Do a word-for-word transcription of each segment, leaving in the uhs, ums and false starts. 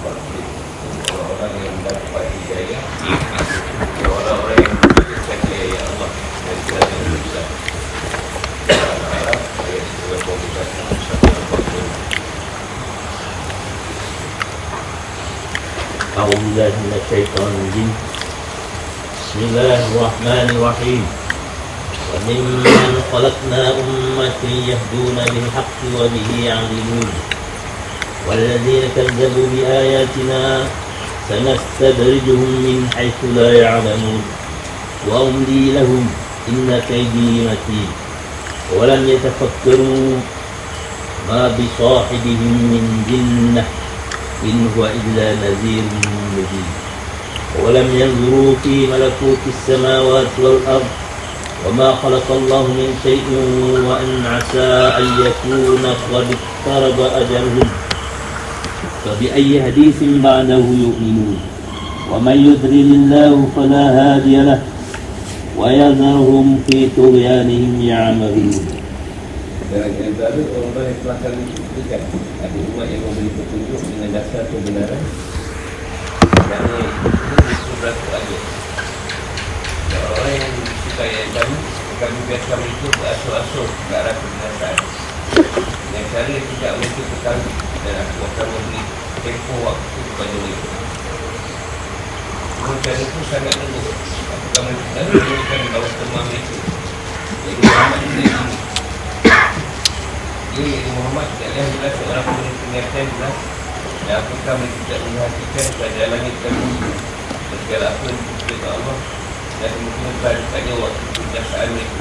konflik. Orang yang mendapat hidayah, orang-orang yang mendapat hidayah Allah dan kita berusaha. Alhamdulillah, saya sebagai pemuda sangat bersyukur. A'udzubillahi minasyaitonir rajim. Bismillahirrahmanirrahim. Wa mimman khalaqna ummatan yahduna bil haqqi wa bihi ya'dilun. والذين كذبوا بآياتنا سنستدرجهم من حيث لا يعلمون وأملي لهم إن كيدي متين ولم يتفكروا ما بصاحبهم من جنة إن هو إلا نذير مبين ولم ينظروا في ملكوت السماوات والأرض وما خلق الله من شيء وإن عسى أن يكون قد اقترب أجلهم فبأي حديث بعده يؤمنون ومن يضلل الله فلا هادي له ويذرهم في طغيانهم يعمهون. Dan antara orang-orang yang telah kami ciptakan ada umat yang memberi petunjuk dengan dasar kebenaran, yakni itu berlaku saja. Dan orang yang suka yang kami, kami biasa mereka berasuh-asuh ke arah kebenaran dengan cara tidak mereka ketahui, dan aku akan memberi tempoh waktu kepada mereka. Semua cara itu sangat lembut. Aku akan menunjukkan bawah teman mereka, iaitu Muhammad ini. Dia iaitu Muhammad tidak lihat jelas seorang penuh pengertian jelas, dan aku akan menunjukkan kepada langit kami dan segala apa yang diberikan Allah, dan mungkin berkata waktu penjelasan mereka.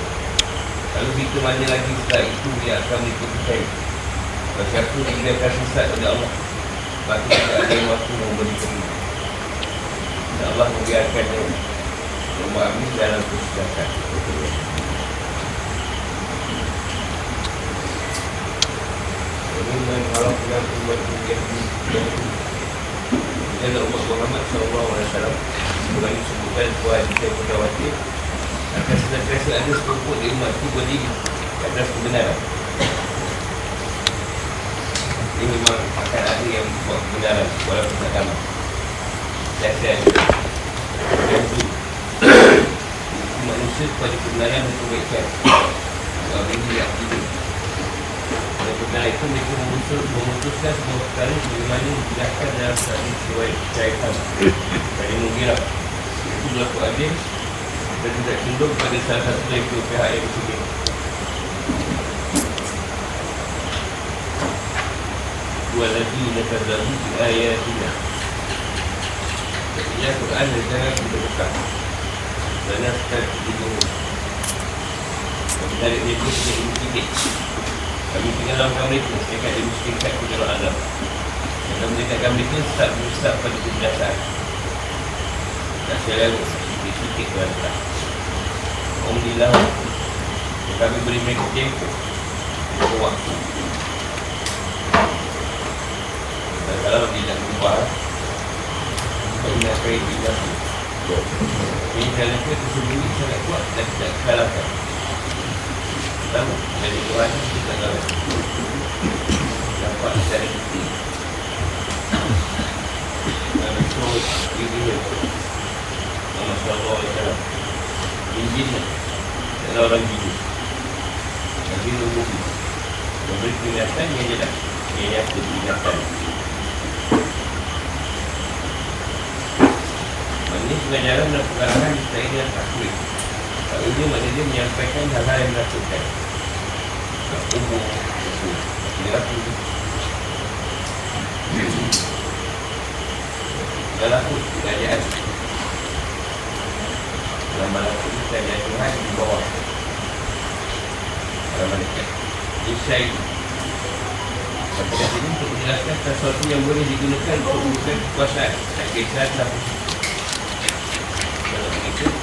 Kalau kita mana lagi setelah itu, dia akan mereka percaya. Bagi aku diberikan sesat oleh Allah, bagi tidak ada waktu memberi kemampuan. Dan Allah membiarkannya memahami dalam kesesatan. Ini menghalang dengan umat yang berlaku. Ialah umat Muhammad sallallahu alaihi wasallam sebagai disebutkan buat kita berkhawatir akan senantiasa ada serumput di umat itu berdiri atas kebenaran. Ini memang akan ada yang buat kebenaran walaupun tak kalah. That's it. Dan itu manusia kepada kebenaran untuk baikkan kalau ini tidak tidur. Dan kebenaran itu mereka memutuskan semua perkara bagaimana menggunakan dalam saat ini sesuai syaitan dari mengirap. Itu berlaku adil dan tidak condong pada salah satu dari dua pihak yang bersebut. وَالَّذِينَ كَذَّبُوا بِآيَاتِنَا Ia Quran dan jangan kita bukan kerana sekarang kita jumpa kami tarik mereka punya ilmu titik, kami tinggalkan mereka sehingga ilmu setingkat kejalan Adam dan meningkatkan mereka setiap berusaha pada kebiasaan tak selalu ilmu titik berantara Alhamdulillah kami beri mereka tempo untuk waktu. Dan kalau dia nak berubah, dia nak kaya dia. Ini dalam kita tersembunyi sangat kuat dan tidak kalahkan. Pertama, dari Tuhan kita kalah. Dapat dari bukti dan betul diri Allah subhanahu wa ta'ala. Injillah adalah orang gini Nabi Nububi memberi penjelasan yang jelas, yang nyata penjelasan. Maksudnya pengajaran dan pengalaman disertai dengan takwil. Takwil maknanya dia menyampaikan hal-hal yang dilakukan umum, dilakukan dilakukan pengajaran dalam malakut pengajaran Tuhan di bawah dalam malakut disertai. Sampai kat sini untuk menjelaskan sesuatu yang boleh digunakan untuk urusan kekuasaan, tak kisah tak kisah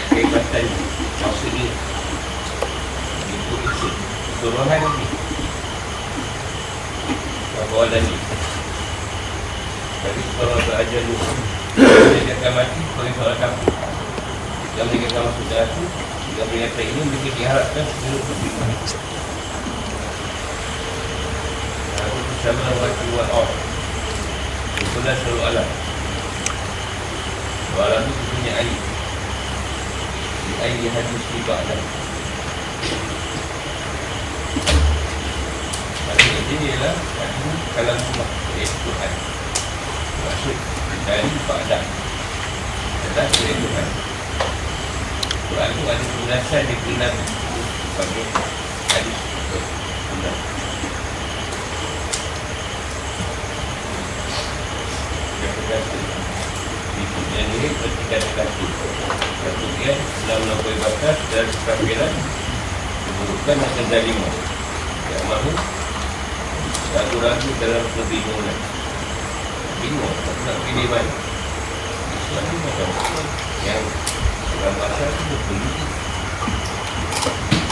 kehebatan maksudnya untuk isi keseluruhan ini bahawa lagi tapi kalau berajar dulu dia akan mati sebagai seorang kampung jika mereka sama sudah aku jika mereka ini mereka diharapkan sebelum aku bersama waktu one off sebelum adalah seluruh alam. Seluruh alam itu sebenarnya air. Di air yang hadis tiga alam. Maksudnya dia ialah satu kalam rumah, iaitu Tuhan. Maksud dari Fa'adah adalah iaitu Tuhan. Tuhan itu ada penjelasan yang kena bagi hadis tiga. Kata berikutnya ini pertikan kaki kemudian dalam melakukan batas dan kekafiran keburukan dan kezaliman yang mahu satu ragu dalam kebingungan bingung tak nak pilih baik Islam ni macam yang dalam pasal tu beli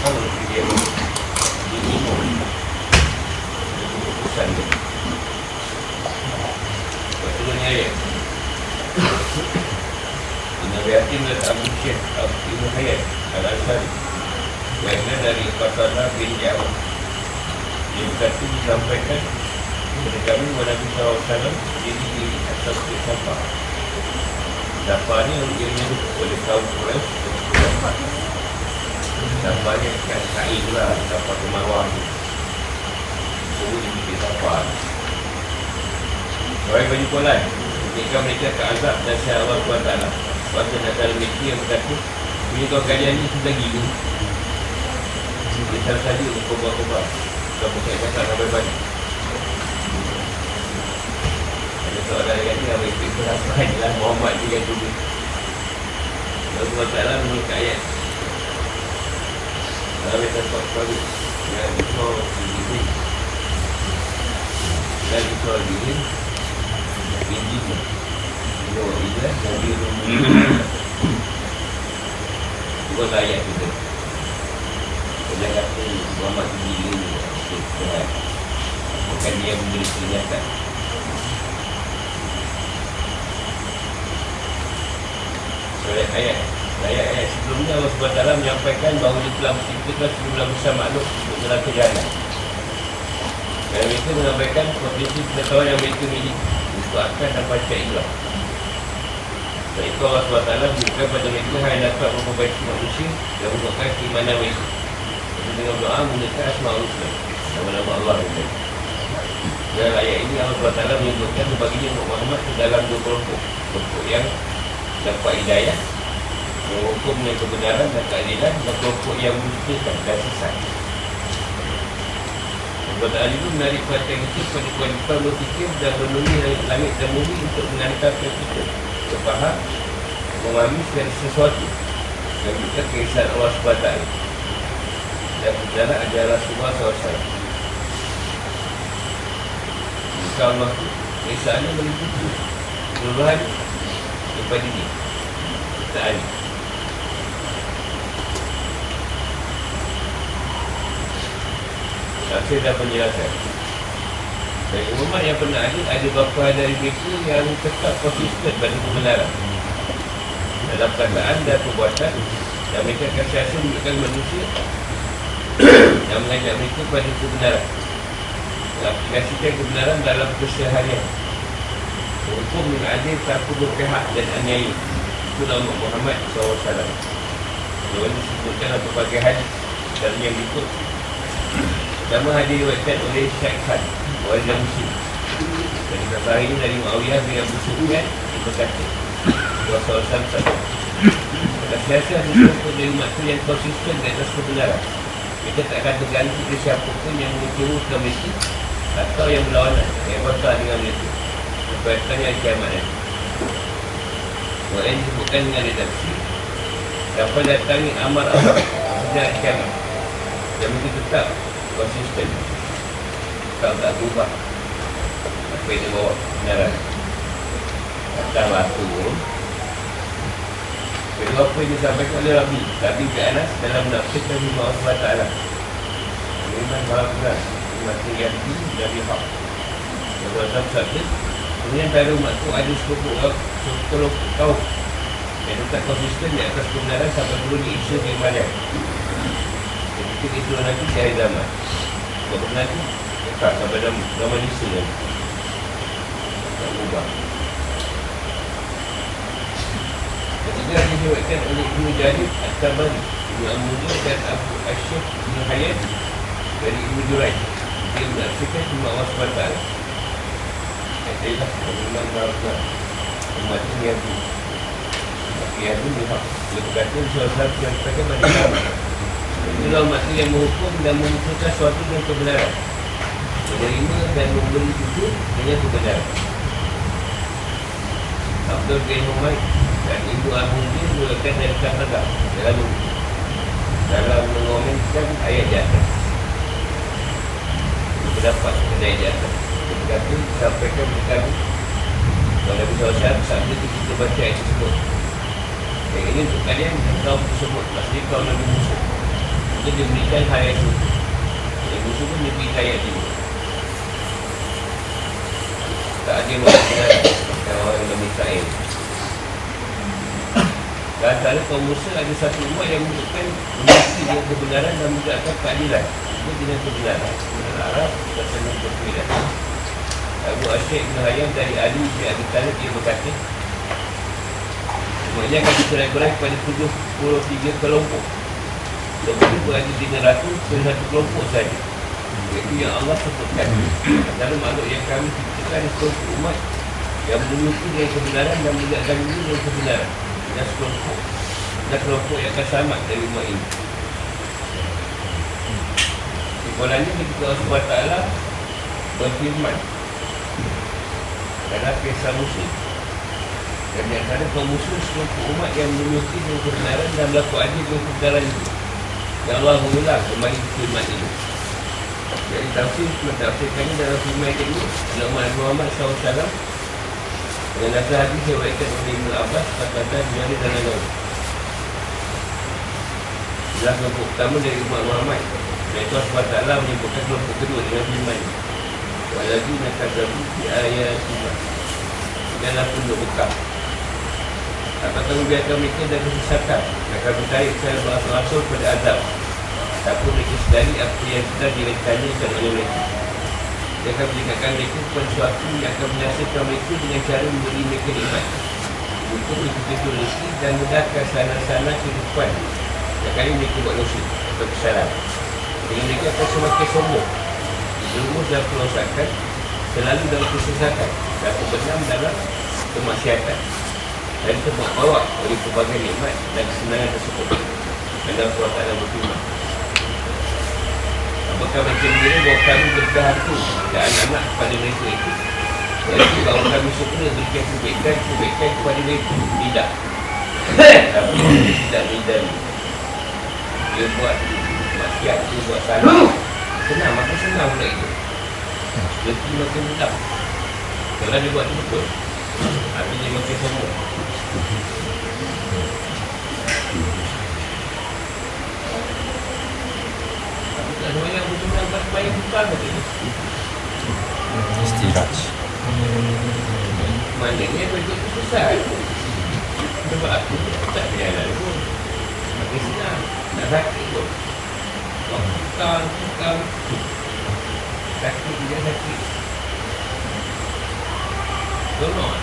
kalau dia bingung dia keputusan dia turunnya ayat Nabi Hatim dan Abu Syekh Ibn Hayat Al-Ansari yang dari Fatana bin Ya'ud yang berkata disampaikan kepada kami kepada Nabi sallallahu alaihi wasallam jadi diri atas kulit sampah sampahnya ianya boleh tahu kulit sampahnya kat kain lah sampah kemawar tu semua dia bikin sampah. Orang bagi kolan ketika mereka ke azab dan saya Allah Tuhan Ta'ala kuasa Natal Mekki yang berkata punya kau kalian ni sudah gila dia salah saja berkobar-kobar kau bukan kata sampai banyak ada soalan yang kata apa itu perasaan lah Muhammad dia kata Allah Tuhan Ta'ala menurut ayat dalam mereka sepatu yang dikau diri dan dikau diri Binti tu Bila bila Jadi Bukan layak kita Bila kata Muhammad tu gila Tuhan Bukan dia memberi peringatan Soalat ayat Ayat ayat sebelumnya Allah subhanahu wa taala menyampaikan bahawa dia telah menciptakan sejumlah besar makhluk untuk neraka jahanam. Dan mereka menyampaikan potensi pengetahuan yang mereka miliki akan dapat cakap. Sebab itu Allah subhanahu wa taala menunjukkan pada mereka yang dapat memperbaiki manusia dan membuatkan keimanan mereka dengan doa menggunakan Asma'ul Husna nama-nama Allah. Dan ayat ini Allah subhanahu wa taala menunjukkan membaginya untuk Muhammad ke dalam dua kelompok. Kelompok yang dapat hidayah, kelompok punya kebenaran dan keadilan, dan kelompok yang menunjukkan dan sesat. Perkataan itu menarik perhatian kita kepada kewajipan berfikir dan menulis langit dan bumi untuk mengantarkan kita berfaham, memahami segala sesuatu dan kita keisaan Allah subhanahu wa taala dan berjalan ajaran semua sahaja. Jika Allah itu, keisaannya meliputi perubahan kepada ini kita alih. Saya dah menjelaskan dari umat yang pernah ada, ada beberapa dari mereka yang tetap konsisten pada kebenaran dalam perkataan dan perbuatan dan mereka akan selalu menunjukkan manusia yang mengajak mereka pada kebenaran dan aplikasikan kebenaran dalam keseharian hukum yang adil tanpa berpihak dan aniaya. Itulah umat Muhammad sallallahu alaihi wasallam yang disebutkan dalam berbagai hadis dan yang berikut sama hadis diwakilkan oleh Syekh Khan oleh Muslim dan dikata hari ini dari Muawiyah bin Abu Sufyan dia berkata Rasulullah sallallahu alaihi wasallam kata siasa sesuatu dari umat tu yang konsisten di atas kebenaran kita tak akan terganti ke siapa pun yang mencuru ke mereka atau yang berlawanan yang berlawanan dengan mereka berkaitan yang kiamat nanti orang disebutkan dengan redaksi dapat datangi amal Allah sejak kiamat dan mereka tetap konsisten kalau tak berubah apa yang dia bawa benaran atas batu kedua apa yang disampaikan oleh Rabi Rabi ke Anas dalam menafsirkan Allah subhanahu wa taala memang malam berat mati Yahdi dari Haq Rasulullah sabda kemudian dari umat itu ada sepuluh kaum yang tetap konsisten di atas kebenaran sampai dulu di isu di Maryam ketika itu nanti di akhir zaman sebab nanti tak sampai zaman isu lagi tak berubah. diriwayatkan oleh Ibnu Jarir At-Tabari, Ibnu Al-Munir dan Abu Asy'ab bin Hayyan dari Ibnu Jurayj. Dia menafsirkan firman Allah subhanahu wa taala, "Katakanlah memang benar umat ini yang itu, tapi yang itu dia berkata sesuatu yang terkait dengan inilah umat yang menghukum dan memutuskan suatu yang kebenaran, menerima dan memberi itu hanya kebenaran." Abdul bin Humayt dan Ibu Al-Mundir menggunakan dari kata-kata dalam dalam mengomentkan ayat di atas. Berdapat pada ayat di atas berkata, sampaikan berkata kalau Nabi sallallahu alaihi wasallam sabda itu kita baca ayat tersebut. Yang ini untuk kalian kaum tersebut, maksudnya kaum Nabi Musa itu diberikan ayat itu. Nabi Musa pun diberikan ayat itu. Tak ada maksudnya orang Nabi Israel. Dan antara kaum Musa ada satu umat yang menunjukkan mengisi dengan kebenaran dan menunjukkan keadilan. Itu dengan kebenaran dengan Arab, berdasarkan kebenaran. Abu Asy'ab bin Hayyan dari Ali bin Abi Talib, dia berkata umatnya akan diserai-berai kepada tujuh puluh tiga kelompok. Kelompok itu berada dengan ratu kepada satu kelompok saja, iaitu yang Allah sebutkan. Dalam makhluk yang kami ciptakan ada kelompok umat yang menuju dengan kebenaran dan menegakkan diri dengan kebenaran, dan kelompok dan kelompok yang akan selamat dari umat ini. Sekolahnya ketika Allah subhanahu wa taala berfirman kerana kisah Musa, dan yang ada kaum Musa sekelompok umat yang menuju dengan kebenaran dan berlaku adil dengan kebenaran itu, yang Allah mengulang kembali firman ini. Jadi tafsir mentafsirkannya dalam firman ini Nabi Muhammad sallallahu alaihi wasallam. Dan asal hadis yang berkaitan oleh Ibn Abbas, kata-kata berada dalam laut adalah kelompok pertama dari umat Muhammad. Iaitu subhanahu wa taala menyebutkan kelompok kedua dengan iman walaupun akan berlaku di ayat iman. Janganlah penduduk bekal tak tahu biarkan mereka dan kesesatan dan kami tarik saya berasal-asal pada azab. Tak pun mereka sedari apa yang kita direncanakan oleh mereka. Dia akan meningkatkan mereka kepada suatu yang akan menyaksikan mereka dengan cara memberi mereka nikmat untuk mengikuti rezeki dan mudahkan sana-sana kehidupan setiap kali mereka buat dosa atau kesalahan. Jadi mereka akan semakin sombong, berumus dalam kerosakan, selalu dalam kesesatan dan kebenaran dalam kemaksiatan, dan terbawa oleh pelbagai nikmat dan kesenangan tersebut. Dalam Allah Ta'ala berfirman, apakah mereka mengira bahawa kami berdahaku dan anak-anak kepada mereka itu, jadi bahawa kami sempurna berikan kebaikan kebaikan kepada mereka? Tidak. Tapi tidak meridai. Dia buat maksiat, dia buat salah, senang, makin senang pula itu. Jadi makin mudah kalau dia buat itu betul, tapi dia makin semua. Semua yang berjumlah bermain bukan begitu. Istirahat maknanya begitu susah. Sebab aku tak berjalan pun makin senang. Nak sakit pun tukar, tukar sakit, tidak sakit tolong.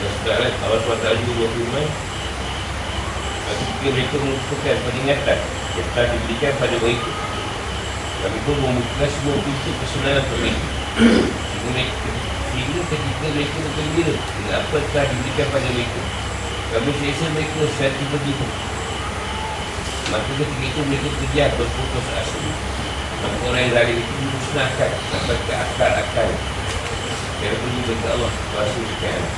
Sekarang Allah subhanahu wa taala juga berfirman, ketika mereka mengumpulkan peringatan yang telah diberikan pada mereka, kami pun membuka semua pintu kesenangan untuk mereka. Sehingga ketika mereka bergembira dengan apa yang telah diberikan pada mereka, kami selesa mereka secara tiba-tiba. Maka ketika itu mereka terkejar berputus asa. Maka orang yang lari itu dimusnahkan sampai ke akal-akal. Yang beri bagi Allah subhanahu wa taala.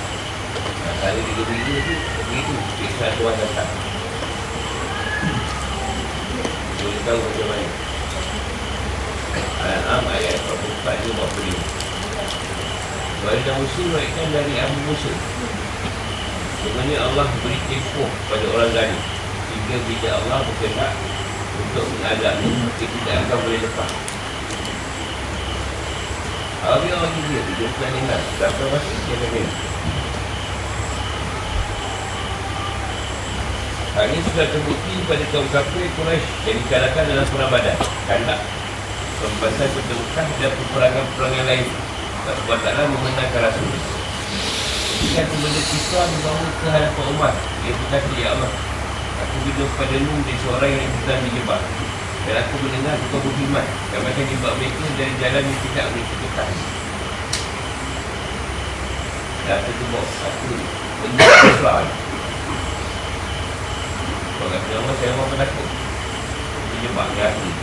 Kali tiga-tiga tu, begitu kisah Tuhan datang. Boleh tahu macam mana Al-Am ayat empat puluh empat ke empat puluh lima. Waridah Musul meraihkan dari Abu Musul sebenarnya Allah beri tempoh pada orang lain hingga bila Allah berkendak untuk mengadapnya, maka tidak akan boleh lepas. Habis orang dia, dia bukan dengar sampai masih dia kena. Hal ini sudah terbukti pada kaum kafir Quraisy yang dikalahkan dalam perang Badar, Khandaq, pembahasan pertempuran dan peperangan-peperangan lain sebab taklah memenangkan Rasul. Jika aku benda kisah dibawa ke hadapan Umar, dia berkata, ya Allah, aku berdoa kepada Nuh dari seorang yang sedang dijebak, dan aku mendengar kau berkhidmat dan macam jebak mereka dari jalan yang tidak boleh ditekan. Dan terjebak aku benda kisah. Kau kata Allah, saya orang penakut dijebak ke akhir.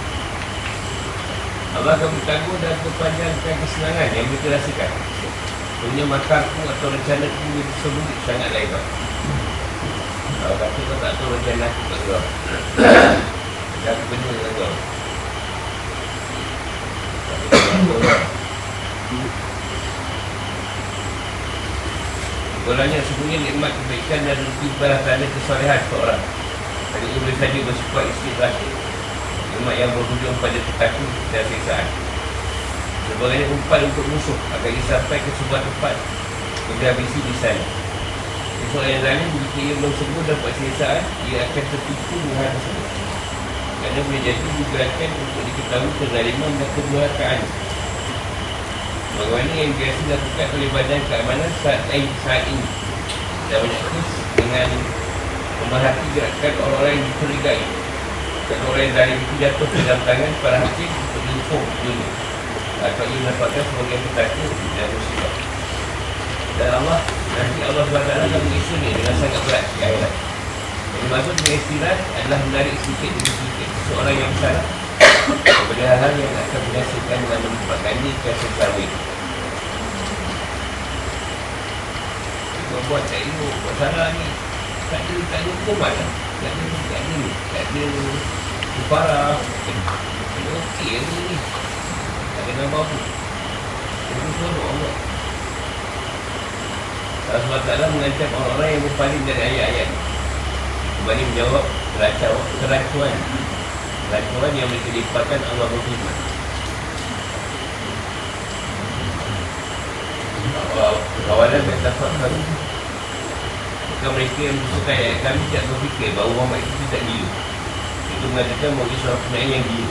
Allah akan bertangguh dan berpanjangkan kesenangan yang mereka rasakan. Punya makarku atau rencana aku tersebut sangat lebar. Kalau kata kau tak tahu rencana aku kat kau, macam aku benar kat kau, golanya semuanya nikmat kebaikan dan rutin balas tanda kesolehan seorang. Jadi ia boleh saja bersifat istilah nikmat yang berhujung pada tetaku dan siksaan. Sebagai umpan untuk musuh akan disampai ke sebuah tempat menghabisi di sana. Seorang yang lain jika ia belum sembuh dapat siksaan, ia akan tertipu dengan tersebut. Kerana boleh jadi digerakkan untuk diketahui kezaliman dan kedurhakaan. Bagaimana yang biasa dilakukan oleh badan keamanan saat ini, saat ini dan banyak kes dengan memerhati gerakan orang-orang yang dicurigai. Kerana orang yang lain itu jatuh ke dalam tangan para hakim untuk dihukum dunia atau ia mendapatkan sebagai petaka dan musibah. Dan Allah, nanti Allah subhanahu wa taala akan mengisu ni dengan sangat berat di akhirat. Yang dimaksud dengan istilah adalah menarik sedikit demi sedikit seorang yang salah kepada hal yang akan menghasilkan dengan menyebabkan dia kasih sawit. Dia buat tak ilmu, buat salah ni tak ada, tak ada hukuman lah. Tak ada, tak ada, tak ada keparah. Dia okey lah ni. Kena bawa itu suruh Allah subhanahu wa taala mengancam orang-orang yang berpaling dari ayat-ayat. Kembali menjawab keracuan keracuan yang mereka dilimpahkan Allah berkhidmat. Kawalan bertafak kami, maka mereka yang bersukai ayat kami tidak berfikir bahawa Muhammad itu tidak gila. Itu mengatakan bagi seorang penyanyi yang gila,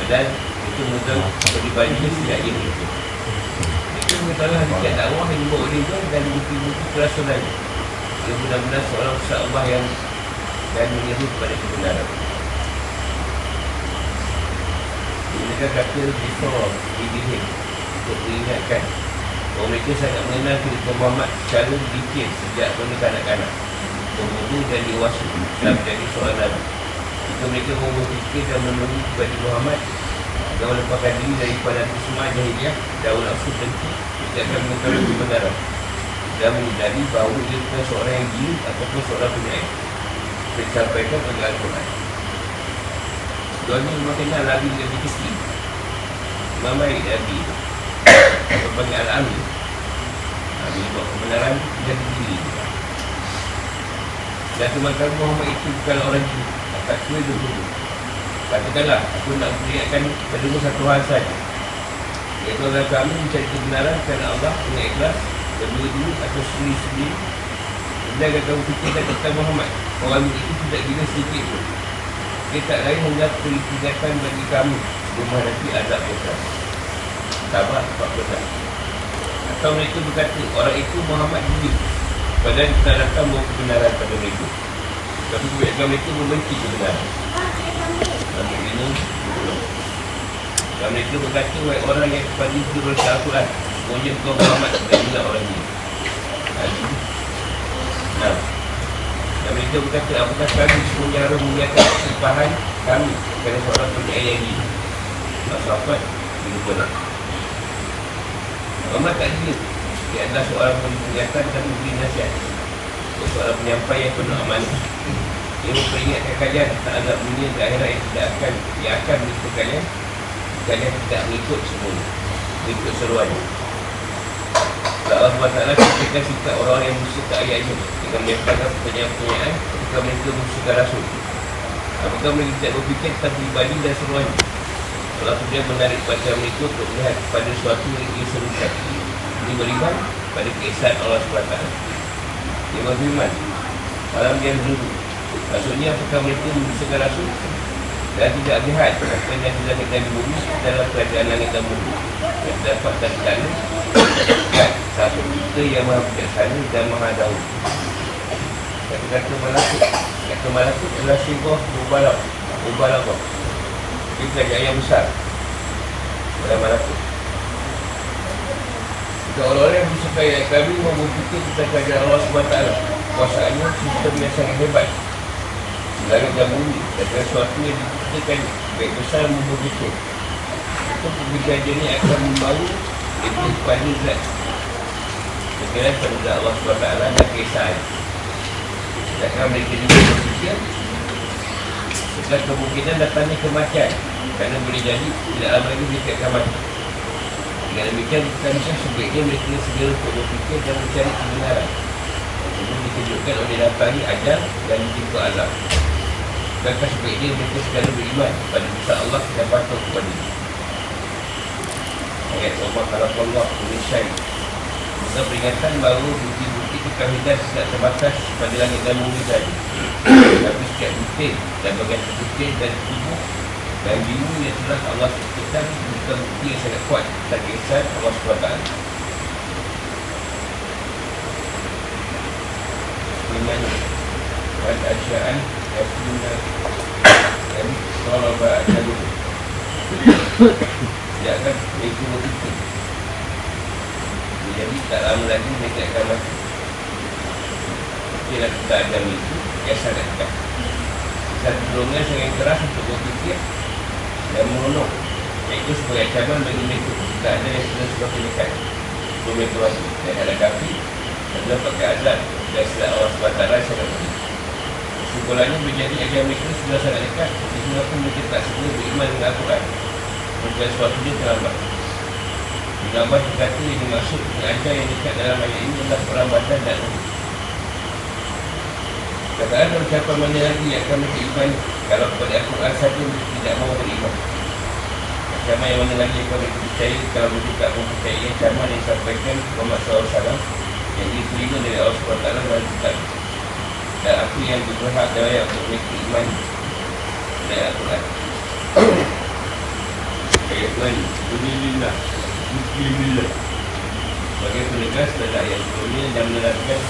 padahal itu mudah berbanding setiap ini. Mereka mengetahui hakikat dakwah yang dibuat oleh Tuhan dan bukti-bukti kerasulan. Ia benar-benar seorang sahabat yang dan menyeru kepada kebenaran. Mereka kata before dibihim untuk mengingatkan bahawa mereka sangat mengenal kehidupan Muhammad secara dikir sejak mereka kanak-kanak, kemudian dan dewasa dalam menjadi seorang nabi. Jika mereka memikir dan menunggu kepada Muhammad dan melepaskan diri daripada semua jahiliah dan nafsu dengki, dia akan mengetahui kebenaran dan menyadari bahawa dia bukan seorang yang gila ataupun seorang penyair. Dia sampaikan pada Al-Quran. Tuhan ni memang kenal Nabi Nabi Kisri Mamai Nabi berpanggil Al-Amin. Nabi buat kebenaran dan diri dan teman-teman Muhammad itu bukan orang gila. Tak kira dia dulu. Katakanlah, aku nak beriakan kedua satu hal saja, iaitu orang kami mencari kebenaran kerana Allah dengan ikhlas, berdua-dua atau sendiri-sendiri. Dia kata fikir dan kata Muhammad, orang itu tidak gila sedikit pun. Dia tak lain hanya perikatan bagi kamu sebelum menghadapi azab bekas Sabah empat belas. Atau mereka berkata, orang itu Muhammad gila, padahal kita datang bawa kebenaran pada mereka, tapi kebijakan mereka membenci kebenaran. Ini, dan mereka berkata, wahai orang yang kepada itu berkata-kata semuanya kau Muhammad dan juga orang ini. Nah, dan mereka berkata, apakah kami semuanya harus menggunakan kesimpahan kami kerana seorang penyair yang gila? Masyarakat, dia benar Muhammad tak gila. Dia adalah seorang peningkatan dan memberi nasihat, seorang penyampaian yang penuh amanah. Ia memperingatkan kalian tentang azab dunia dan akhirat yang tidak akan yang akan mengikut kalian. Kalian tidak mengikut semua, mengikut seruannya. Allah subhanahu wa taala kita sikap orang yang mensukai ayatnya dengan menyampaikan pertanyaan-pertanyaan ketika mereka mensukai Rasul. Apakah mereka tidak berfikir tentang pribadi dan seruannya? Allah kemudian menarik pada mereka untuk melihat pada suatu yang diserukan. Ini beriman pada keesaan Allah subhanahu wa taala. Dia berfirman, malam yang dulu. Maksudnya apakah mereka mengusahakan Rasul dan tidak lihat apakah yang dilakukan di bumi dalam kerajaan langit dan bumi dan dapat dan tanah Satu kita yang maha bijaksana dan maha tahu. Kata-kata malakut, kata malakut adalah syibah mubalag, mubalagah. Ini kerajaan yang besar dalam malakut. Jika orang-orang yang bersukai ayat kami membutuhkan kita kerajaan Allah subhanahu wa taala, kuasaannya sistem yang sangat hebat. Langit dan bumi, kata sesuatu yang diciptakan baik besar maupun kecil. Itu perbezaan ini akan membawa itu kepada zat. Sekiranya kepada Allah subhanahu wa taala dan kisah. Takkan mereka juga berfikir setelah kemungkinan datangnya kematian, kerana boleh jadi tidak lama lagi dikatkan mati. Dengan demikian kita bisa sebaiknya mereka segera untuk berfikir dan mencari kebenaran untuk ditunjukkan oleh datangnya ajar dan ditimpa azab. Maka sebaiknya mereka segera beriman pada kisah Allah dan patuh kepada dia. Ayat Allah Kalakallah Kulishay bukan peringatan bahawa bukti-bukti kahidah tidak terbatas pada langit dan bumi saja, tapi setiap butir dan bagian butir dan tubuh dan biru yang telah Allah ciptakan bukan bukti yang sangat kuat dan kisah Allah subhanahu wa taala. Bagaimana pada asyaan yang punya dan salabah jalur tidak akan berikut itu. Jadi tak lama lagi mereka akan mati. Ialah kita Adam itu yang sangat dekat. Satu golongan sangat keras untuk berfikir dan menolak, iaitu sebagai ancaman bagi mereka kita ada yang sudah semakin dekat sebelum mereka masuk dan ada kafir dan dapatkan azab dan sila Allah subhanahu wa taala sangat dekat. Sekolahnya menjadi ajar mereka sudah sangat dekat, sehingga mereka tak segera beriman dengan Al-Quran. Bukan sesuatu dia terlambat. Terlambat berkata yang dimaksud ajar yang dekat dalam ayat ini adalah perlambatan dan kataan bercakap mana lagi yang akan beriman kalau kepada Al-Quran saja tidak mahu beriman. Macam yang mana lagi yang akan dipercaya kalau mereka tak mempercayai ancaman yang disampaikan Muhammad sallallahu alaihi wasallam yang diterima dari Allah subhanahu wa taala dalam kitab. Dan aku yang berhak dan layak untuk mereka iman dari Al-Quran. Ayat Tuhan, Bunilillah, Bunilillah sebagai penegas pada ayat sebelumnya dan menerangkan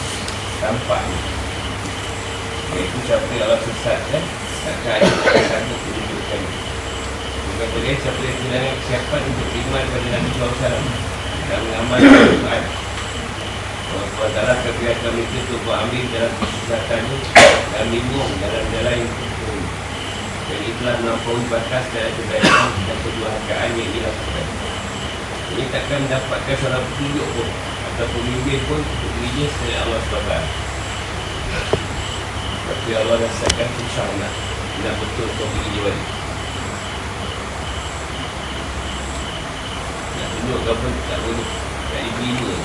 tampaknya iaitu siapa yang Allah sesatkan takkan ada kesalahan untuk menunjukkan. Bukan boleh siapa yang kehilangan kesiapan untuk beriman pada Nabi sallallahu alaihi wasallam dan mengamalkan Al-Quran. Orang-orang darah kebiasaan mereka untuk berambil dalam kesesatannya dan bingung dalam darah yang terkena. Dan itulah melampaui batas dalam kebaikan dan kedurhakaan yang dilakukan. Ini takkan mendapatkan seorang petunjuk pun atau pemimpin pun untuk dirinya selain Allah subhanahu wa taala. Tapi Allah rasakan susah nak Nak betul kau pergi dia balik. Nak tunjuk kau pun tak boleh. Nak dibina.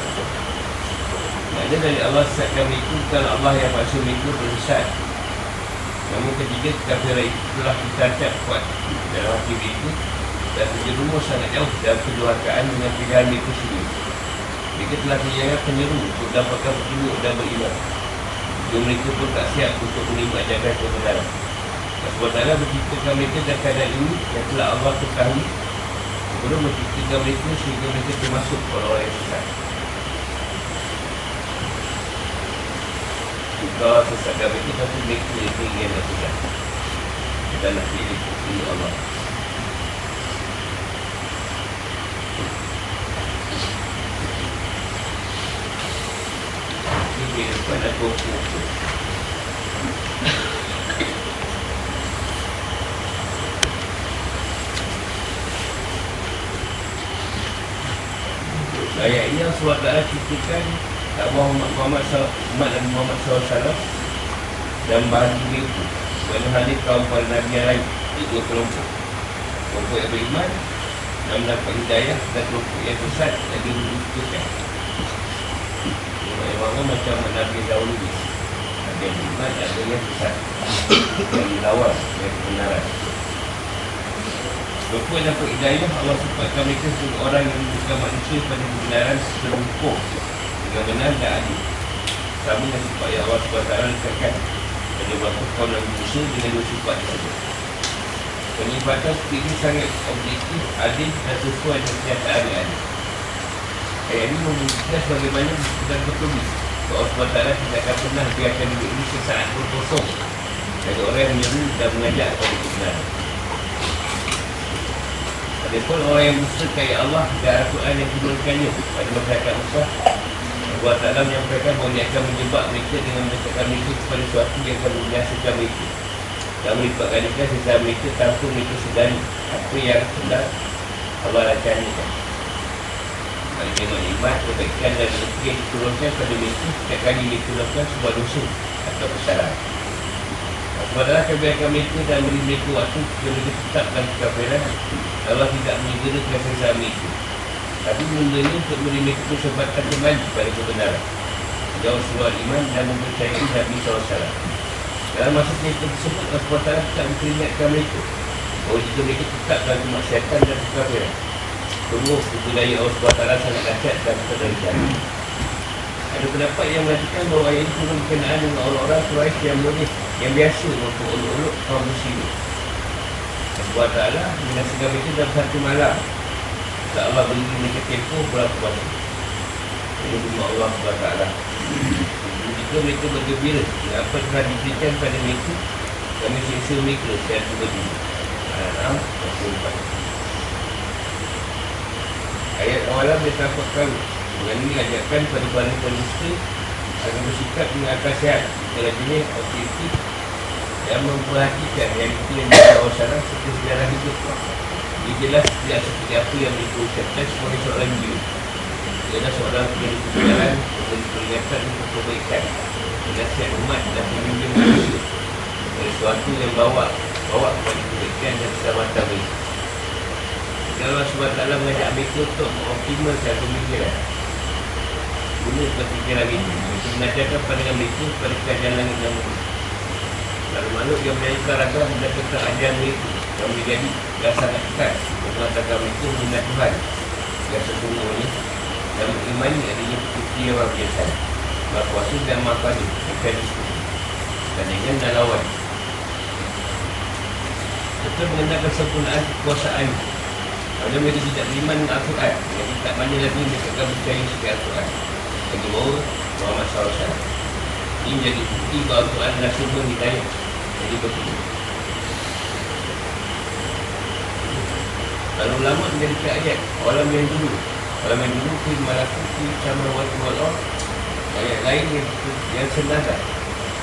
Maknanya dari Allah rasakan mereka, kalau Allah yang maksud mereka bersesat. Namun ketiga kafir itu telah ditancap kuat dalam hati mereka dan terjerumus sangat jauh dalam kedurhakaan dengan pilihan mereka sendiri. Mereka telah dianggap penyeru untuk dapatkan petunjuk dan beriman. Mereka pun tak siap untuk menerima ajaran kebenaran. Sebab taklah menciptakan mereka dan keadaan ini yang telah Allah ketahui sebelum menciptakan mereka sehingga mereka termasuk orang-orang yang sesat. Jika Allah sesatkan mereka, tapi mereka yang nak sesat dan nak pilih untuk Allah. Dia pada buku itu. Ayat ini surat darah ciptakan tak Muhammad sallallahu alaihi wasallam dan bagi mereka sebenarnya kaum para Nabi yang lain di dua kelompok. Kelompok yang beriman dan mendapat hidayah dan kelompok yang sesat dan dirugikan. Orang macam Nabi dahulu ada yang iman, ada yang sesat yang dilawar, yang kebenaran. Lepas dapat hidayah, Allah sifatkan mereka sebagai orang yang menunjukkan manusia pada kebenaran serumpuk dengan benar dan adil. Sama dengan sifat yang Allah subhanahu wa taala letakkan pada waktu kaum Nabi Musa dengan dua sifat tersebut. Penyifatan seperti ini sangat objektif, adil dan sesuai dengan kenyataan yang ada. ayat ini menunjukkan sebagaimana disebutkan tertulis Allah subhanahu wa taala tidak akan pernah biarkan duit ini sesaat pun kosong dari orang yang menyeru dan mengajak kepada kebenaran. Adapun orang yang musyrikkan ayat Allah dan Al-Quran yang diturunkannya pada masyarakat Mekah, Allah Ta'ala menyampaikan bahawa dia akan menjebak mereka dengan mendekatkan mereka kepada sesuatu yang akan membinasakan mereka dan melipatkan mereka sesama mereka tanpa mereka sedari apa yang telah Allah rancangakan. Pada zaman nikmat, kebaikan dan rezeki yang diturunkan pada mereka setiap kali diturunkan sebuah dosa atau kesalahan. Sebenarnya kebaikan mereka dan beri mereka waktu ketika mereka tetap dalam kekafiran, Allah tidak menyegera kesalahan mereka, tapi mengenai untuk beri mereka kesempatan kembali kepada kebenaran jauh surat iman dan mempercayai Nabi sallallahu alaihi wasallam. Dalam masa cerita tersebut, Allah tak memperingatkan mereka bahawa jika mereka tetap dalam kemaksiatan dan kekafiran, semua kebudayaan Allah sangat dahsyat dan keterlaluan. Ada pendapat yang mengatakan bahawa ayat ini turun berkenaan dengan orang-orang Quraisy yang boleh, yang biasa untuk uluk-uluk kaum muslimin. Allah Ta'ala menasihkan mereka dalam satu malam. Tak Allah beri mereka tempoh berapa banyak ini rumah Allah subhanahu wa taala. Jika mereka bergembira dengan apa telah diberikan pada mereka, kami siksa mereka secara tiba-tiba. Al-An'am empat puluh empat. Ayat awalam dia tampakkan mengenai ajakan pada para dusta agar bersikap dengan akal sehat, kelajunya objektif dan memperhatikan yang dikira orang syarah serta sejarah hidup. Ia jelas tidak seperti apa yang mereka ucapkan sebagai seorang diri. Ia adalah seorang pemberi kebenaran, pemberi peringatan untuk kebaikan, penasihat umat dan pemimpin manusia dari sesuatu yang bawa bawa kepada kebaikan dan keselamatan mereka. Allah subhanahu wa taala mengajak mereka untuk mengoptimalkan pemikiran guna berfikiran ini untuk mengajarkan pandangan mereka kepada kerajaan langit dan bumi. Lalu makhluk yang menyajikan ragam dan tentang ajaran mereka yang menjadi dasar ketat mengatakan mereka mengenal Tuhan yang sesungguhnya dan mengimani adanya bukti yang luar biasa, maha kuasa dan maha pada dan ingin dan lawan serta mengenal kesempurnaan kekuasaan. Kalau mereka tidak beriman dengan Al-Quran, mereka tak banyak lagi mereka akan percaya sikap Al-Quran bagi bahawa Muhammad sallallahu alaihi wasallam. Ini menjadi bukti bahawa Al-Quran adalah sumber hidayah. Jadi betul kalau ulama menjadikan ayat orang yang dulu orang yang dulu kini malakuti sama wal-wal-wal ayat lain yang, yang senada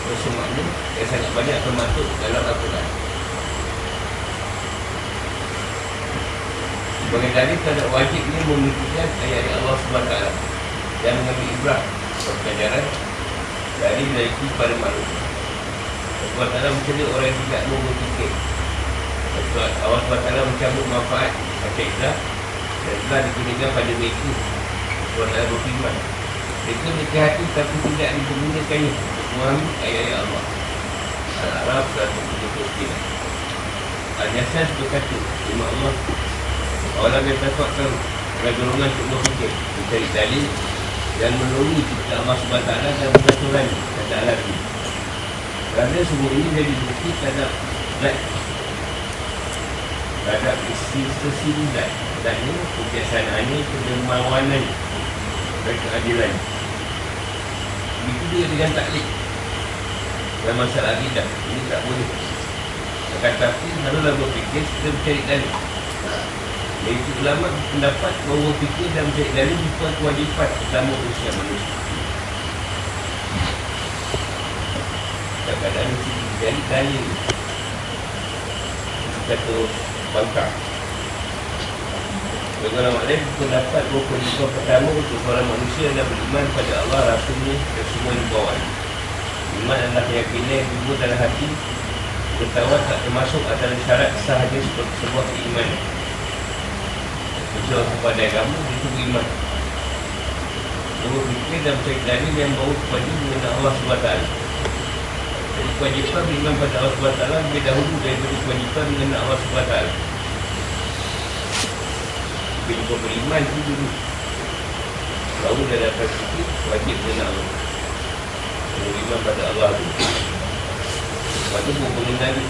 bersemakna yang sangat banyak termasuk dalam Al-Quran. Sebagai dalil terhadap wajibnya memikirkan ayat-ayat Allah subhanahu wa taala dan mengambil ibrah pelajaran dari lelaki pada manusia. Allah Ta'ala mencela orang yang tidak memikirkan. Allah subhanahu wa taala mencabut manfaat macam ikhlas dan telah digunakan pada mereka. Allah Ta'ala berfirman mereka berhati tapi tidak dipergunakannya untuk memahami ayat-ayat Allah. Al-A'raf seratus tiga puluh sembilan. Al-Hasan berkata Imam Allah orang yang terpaksa dengan golongan untuk berfikir mencari dalil dan menolongi cipta Allah subhanahu wa taala dan peraturan kata alam ini kerana semua ini jadi bukti terhadap zat terhadap eksistensi zat zatnya, kebiasaannya, kedermawanannya dan keadilannya. Begitu juga dengan taklid dan masalah akidah ini tak boleh tetapi haruslah berfikir kita mencari dalil. Iaitu ulama pendapat bahawa fikir dan mencari dalil bukan kewajipan selama usia manusia. Dalam keadaan mesti dari dalil satu bangkang. Bagaimana maknanya pendapat bahawa kewajipan pertama untuk seorang manusia adalah beriman pada Allah, Rasulnya dan semua yang dibawa. Iman adalah keyakinan yang timbul dalam hati. Pengetahuan tak termasuk antara syarat sahaja seperti sebuah keimanan. Berjuang kepada agama, itu beriman bahawa fikir dan mencari dalil yang bawa kepada dengan Allah subhanahu wa taala. Jadi kewajipan beriman pada Allah subhanahu wa taala lebih dahulu daripada kewajipan dengan Allah subhanahu wa taala. Bila beriman itu dulu baru dah dapat fikir wajib dengan Allah. Beriman pada Allah itu wajib mengenali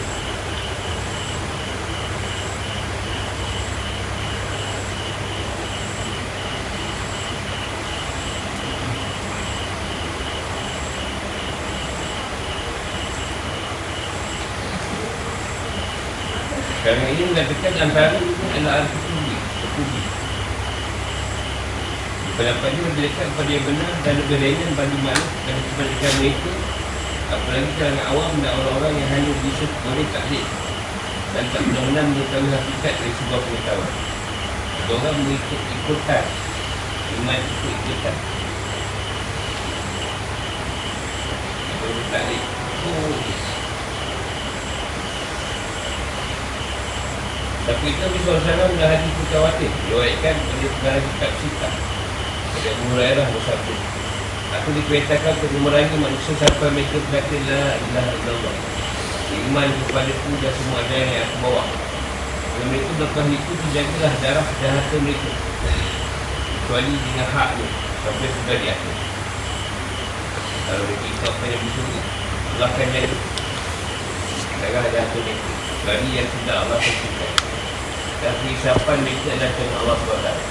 Kerana ini mengatakan antara adalah al-Qurtubi Qurtubi. Pendapat ini menjelaskan kepada yang benar dan lebih lain bagi makhluk dan kepercayaan mereka, apalagi kalangan awam dan orang-orang yang hanya bisa boleh taklid dan tak benar-benar mengetahui hakikat dari sebuah pengetahuan. Orang mengikut ikutan iman itu ikutan boleh taklid. Tapi kita Nabi sallallahu alaihi wasallam dah hadis mutawatir diwakilkan oleh pengarang kitab Sitah oleh Abu Hurairah bersabda, aku diperintahkan untuk memerangi manusia sampai mereka berkata la ilaha illallah, iman kepadaku dan semua adanya yang aku bawa. Dan mereka berkata itu dijagalah darah dan harta mereka kecuali dengan haknya sampai sudah di akhir. Kalau mereka ikut apa yang disuruh Allah akan jaga darah dan harta mereka bagi yang tidak Allah tentukan. Dan perisiapan mereka adalah dengan Allah subhanahu wa taala.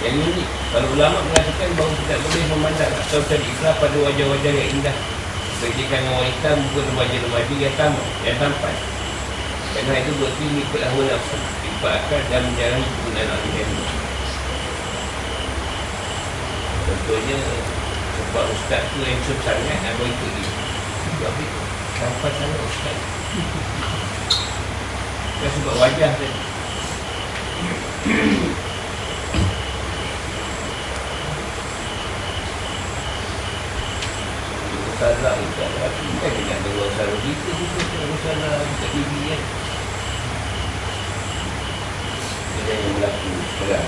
Yang ini, kalau ulama mengatakan bahawa tidak boleh memandang atau cari ikhlas pada wajah-wajah yang indah, kerjakan orang hitam bukan wajah-wajah yang sama, yang tampan. Kerana itu berarti mengikut hawa nafsu, mengikut akal dan menjarahi kegunaan al-ilmu. Contohnya, sebab ustaz tu yang handsome sangat, aku ikut dia. Tapi, tampan sangat ustaz. Bukan sebab wajah tadi. Salah kita lagi. Kita kena berusaha kita juga. Kita berusaha kita diri kan. Kita yang berlaku sekarang.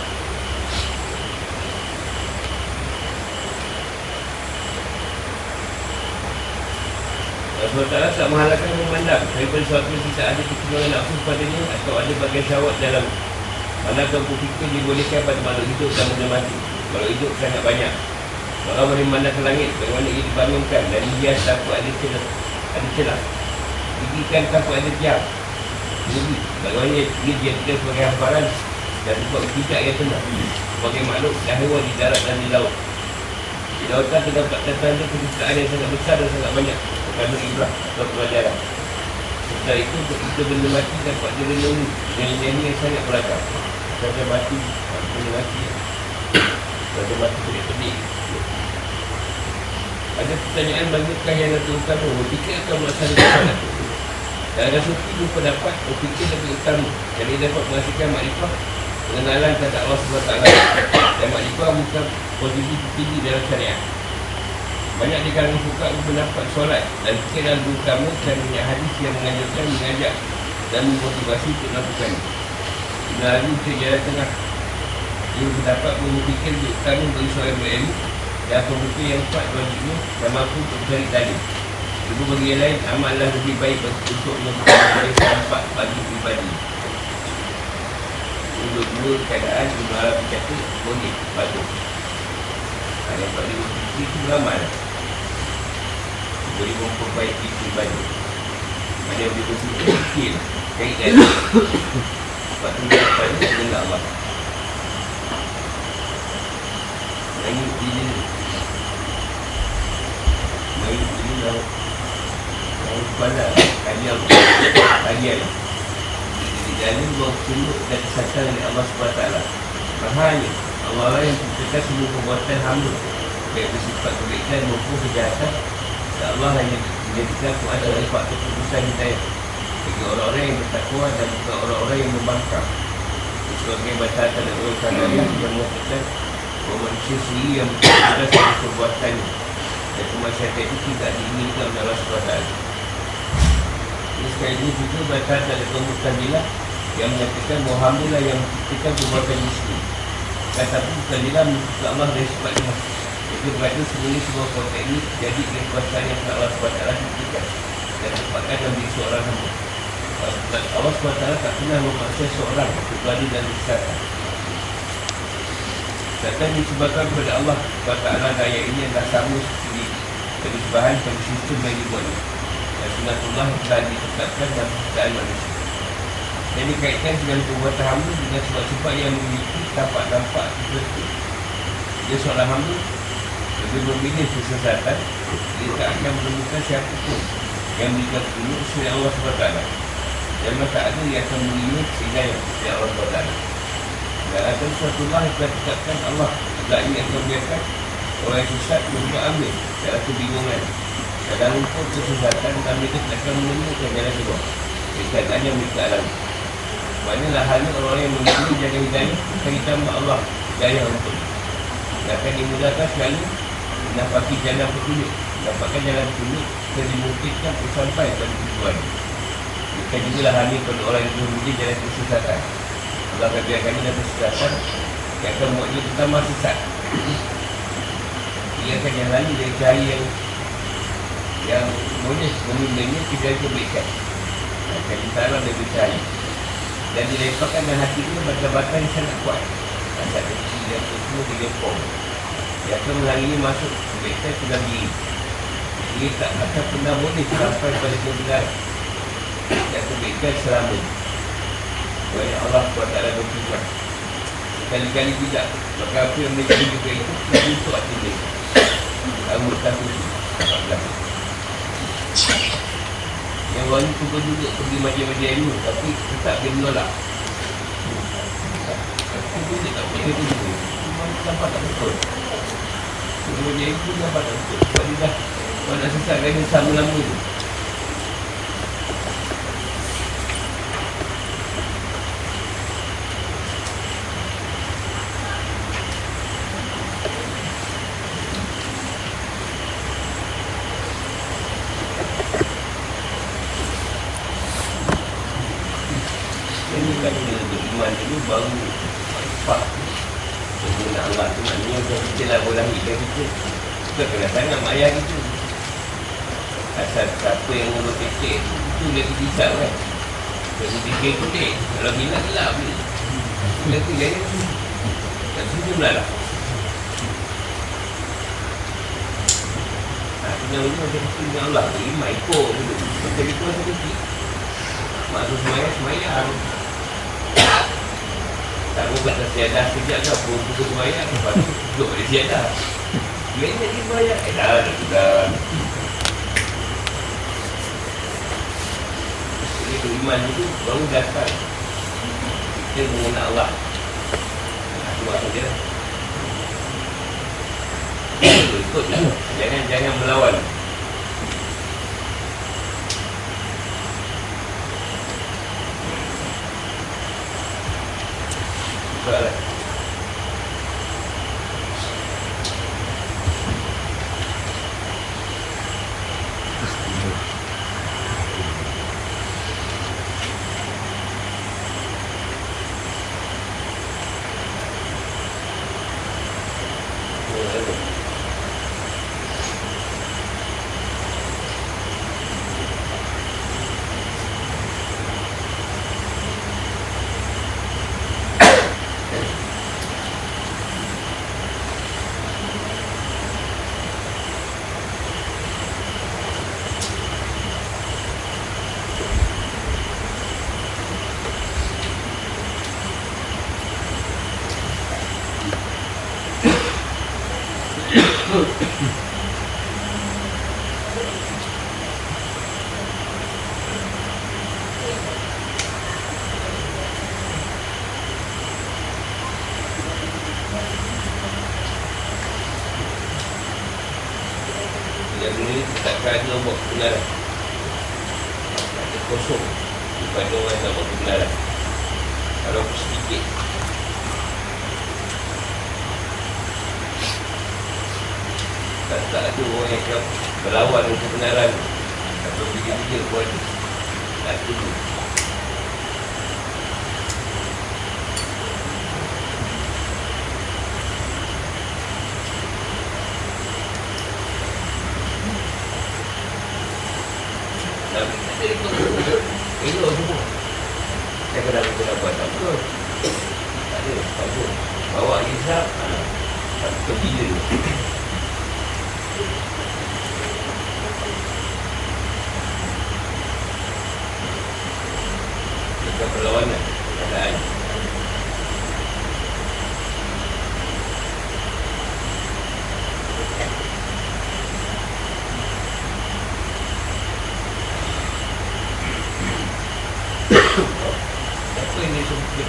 Rasulullah tak menghalalkan memandang daripada suatu yang tidak ada kecenderungan nafsu padanya atau ada bagai syawat dalam manakah berfikir dibolehkan pada makhluk hidup dan benda mati. Kalau hidup sangat banyak, maka boleh memandang ke langit bagaimana ia dibangunkan dan hias tanpa ada celah, ada celah digikan tanpa ada tiap bagi bagaimana ia dijadikan sebagai hamparan dan tempat bijak yang tenang sebagai makhluk dan hewan di darat dan di laut. Di lautan terdapat tanda kesukaan yang sangat besar dan sangat banyak kerana ibrah atau pelajaran. Setelah itu, ketika benda mati dapat direnungi nyanyi-nyanyi yang sangat beragam. Setelah mati, benda mati setelah mati pelik-pelik. Ada pertanyaan bagaikan yang nak terutama berfikir akan melaksanakan salat. Dalam sufi lupa dapat berfikir lebih utama jadi dapat menghasilkan makrifah pengenalan kepada Allah subhanahu wa taala dan makrifah bukan posisi tertinggi dalam syariat. Banyak di kalangan suka berpendapat solat dan fikir dalam utama dan banyak hadis yang mengajarkan, mengajak dan memotivasi untuk melakukan. Ibn Arabi untuk jalan tengah. Ia berpendapat memikirkan di utama bagi seorang berilmu dan pemikir yang kuat wajibnya dan mampu untuk mencari tadi. Juga bagi yang lain, amallah lebih baik untuk memperoleh dampak bagi pribadi. Untuk dua keadaan, Ibn Arabi kata, boleh, patut. Yang paling berfikir itu beramal boleh memperbaiki pribadi. Ada yang boleh berfikir kecil kaitan sebab tu jawapannya adalah Allah lain bila lain bila lain kepala kajian kajian di dalam buah tunjuk dan kesatuan oleh Allah subhanahu wa taala. Bahaya Allah yang menciptakan semua perbuatan hamba baik bersifat kebaikan maupun kejahatan. Allah hanya menjadikan keadaan oleh faktor keputusan hidayah bagi orang-orang yang bertakwa dan bukan orang-orang yang membangkang. Sebagai batal terhadap orang kadang-kadang yang mengatakan bahawa manusia sendiri yang menciptakan semua perbuatannya dan kemasyarakat itu tidak diinginkan oleh Allah subhanahu wa taala. Ini sekali ini juga batal terhadap keputusan bila yang menyatakan bahawa hamba lah yang menciptakan perbuatan miskin. Kata pun bukan jelah menentukan Allah dari sebabnya. Itu berada sebenarnya semua kontak ini jadi oleh kuasaan yang Allah subhanahu wa taala diberikan dan tempatkan dalam diri seorang hamba. Allah subhanahu wa taala tak pernah memaksa seorang untuk berada dalam kesihatan. Kesihatan disebabkan kepada Allah subhanahu wa taala daya ini adalah sama seperti kenisbahan pada sistem yang dibuatnya dan sunatullah yang telah ditetapkan dalam keadaan manusia. Dan dikaitkan dengan perbuatan hamba dengan sebab-sebab yang memiliki tampak-tampak tertentu. Dia seorang hamba lebih memilih kesesatan, dia tak akan menemukan siapa pun yang meninggal dulu usul Allah subhanahu wa taala. dan masalah ini akan menyebut hidayah dari Allah Taala. Dan akan suatu Allah yang tetapkan Allah tidak ini akan biarkan orang yang sesat mereka ambil dalam kebingungan. Dalam rumput kesesatan kami tidak akan menemukan jalan keluar. Keadaannya mereka alam. Maknanya hal orang yang mengambil jalan hidayah kaitan dengan Allah hidayah untuk akan dimudahkan sekali mendapati jalan petunjuk. Dapatkan jalan petunjuk dan dimungkinkan untuk sampai pada tujuan. Bukan juga lah hanya pada orang yang berhubungi jalan kesesatan. Allah akan biarkan jalan kesesatan yang akan membuat dia pertama sesat. Dia akan jalani dari cahaya yang yang bonus memimpinnya tidak kebaikan. Akan ditaruh dari cahaya dan dilepaskan dan hatinya batal-batal yang sangat kuat. Asal kecil dan semua dilepong. Dia akan melarinya masuk kebaikan ke dalam diri. Dia tak akan pernah boleh sampai pada kebenaran yang kebaikan selama ini. Oleh Allah subhanahu wa taala berfirman sekali-kali tidak, maka apa yang mereka juga itu untuk hati dia empat belas. Yang orang ni cuba juga pergi macam-macam ilmu tapi tetap dia menolak. Dia dia tak boleh dia juga cuma nampak tak betul. Dia macam ilmu nampak tak betul sebab dia dah kalau nak sesat kena sama-lama tu.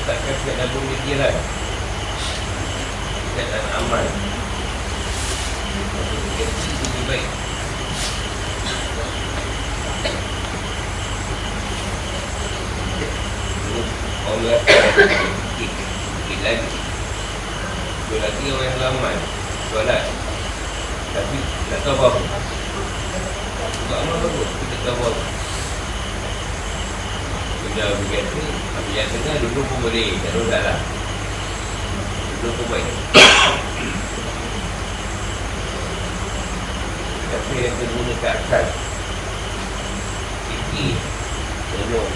letakkan dekat dalam fikiran, dekat dalam amal. Jadi lebih baik orang lakukan sikit, sikit lagi. Dua lagi orang yang laman solat, tapi tak tahu apa-apa. Buat amal bagus, kita tahu apa-apa. Bila berkata, ambil yang tengah duduk pun boleh, tak rosak lah. Duduk pun baik. Tapi yang terguna ke akal sikit, tolong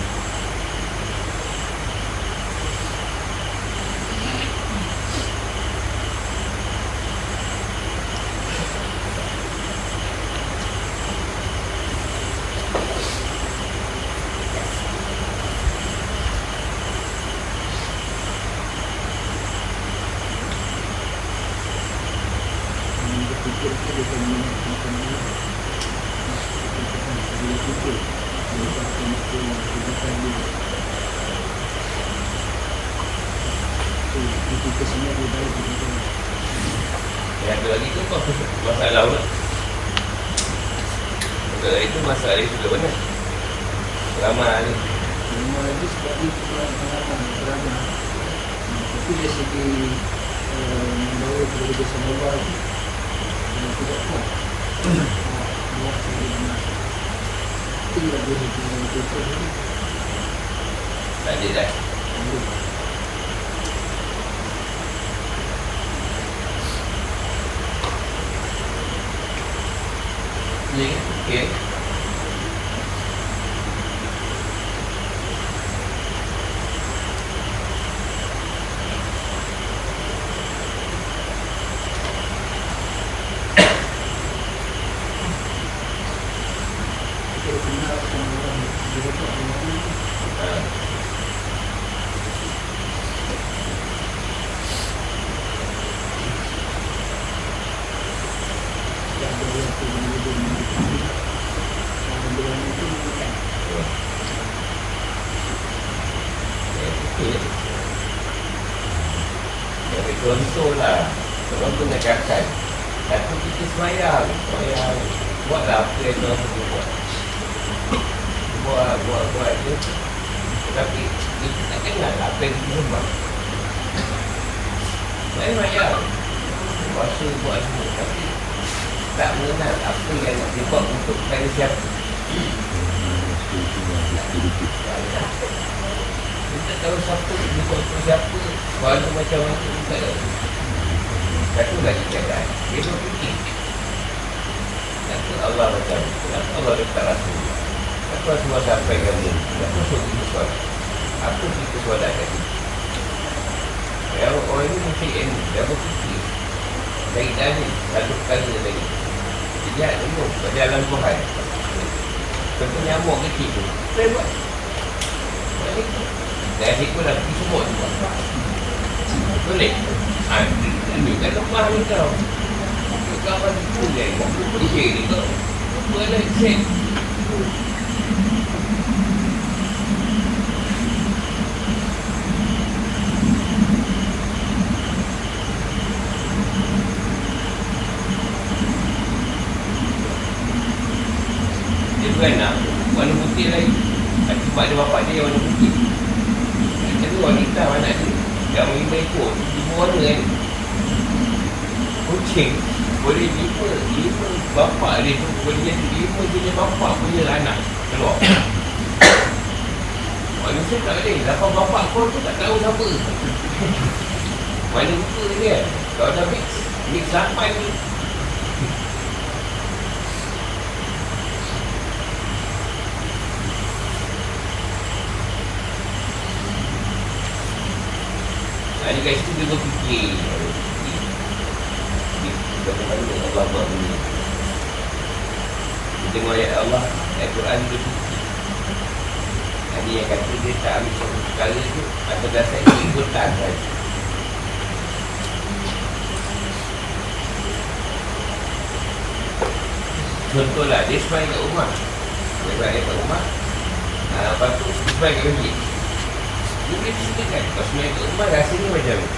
Dia boleh disediakan. Kalau sebenarnya kat rumah rasanya macam ni,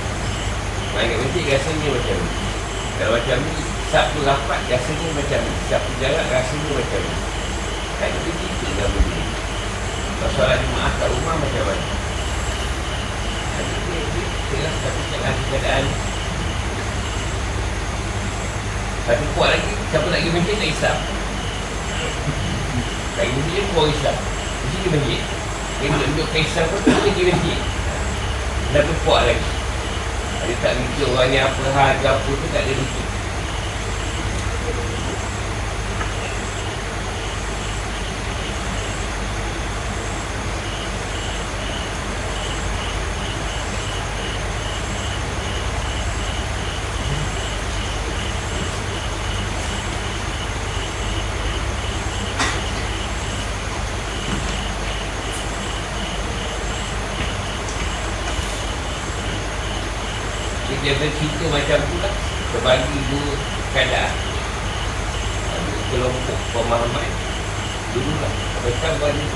main kat masjid rasanya macam ni. Kalau macam ni, satu rapat rasanya macam ni, satu jarak rasanya macam ni. Kan itu kita dah boleh. Kalau solat Jumaat kat rumah macam mana? Jadi dia kira satu keadaan. Satu kuat lagi, siapa nak pergi masjid tak isap. Tak pergi masjid dia buang isap. Masjid dia masjid. Dia duduk-duduk kaisar pun tak pergi masjid. Dah berkuat lagi. Dia tak rujuk orang yang apa hal ke apa tu tak ada rujuk. Dia cerita macam tu lah. Terbagi dua keadaan. Ada kelompok pemahaman dulu lah. Mereka banyak.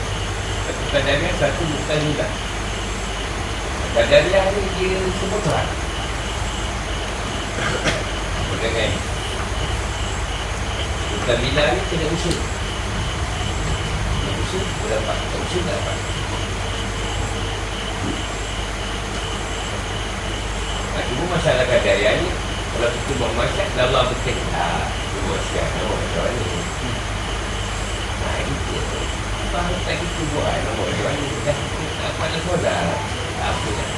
Satu keadaan, satu bukan hilang. Keadaan ni dia sebenar. Bukan kan? Bukan hilang ni kena usul. Kena usul, boleh dapat. Tak usul, tak dapat. Nah, cuma masalah keadaan ni, kalau kita buat masyarakat, Allah betul tak buat masyarakat, nama macam ni. Nah, itu apa yang tak kita buat, nama macam ni. Dah, tak apa nak solat. Apa dah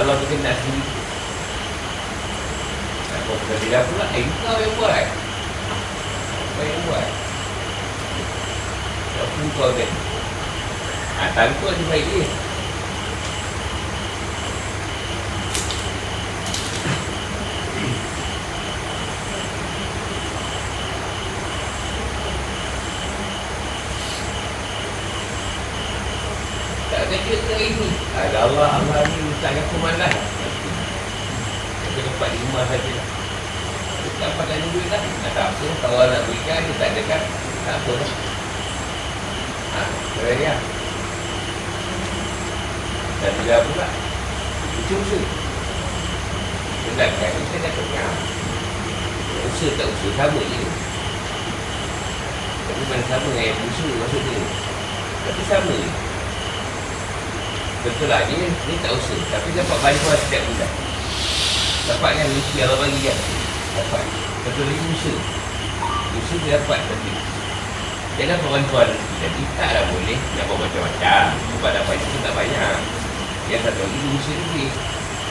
Allah betul nak sendiri. Nah, kalau kita tidak pula, eh, kau yang buat. Kau yang buat. Kau pun kau dah. Nah, tangkut dia baik dia. Ini ada Allah, Allah ni tak ada kemalah. Kita dapat di rumah saja lah. Kita dapat ada duit lah. Tak apa, kalau nak berikan, dia tak ada kan. Tak apa lah. Ha, kerana dan bila pula kita usul. Sedangkan kita dah kenal usul tak usul, sama je. Tapi mana sama dengan yang usul maksudnya. Tapi sama je. Betul lah, dia, dia tak usul. Tapi dapat bantuan setiap bulan. Dapat kan misi Allah bagi kan. Dapat. Betul lagi usul. Usul dia dapat tapi dia dapat bantuan. Jadi taklah boleh nak buat macam-macam. Sebab dapat itu tak banyak. Yang satu lagi usul lebih.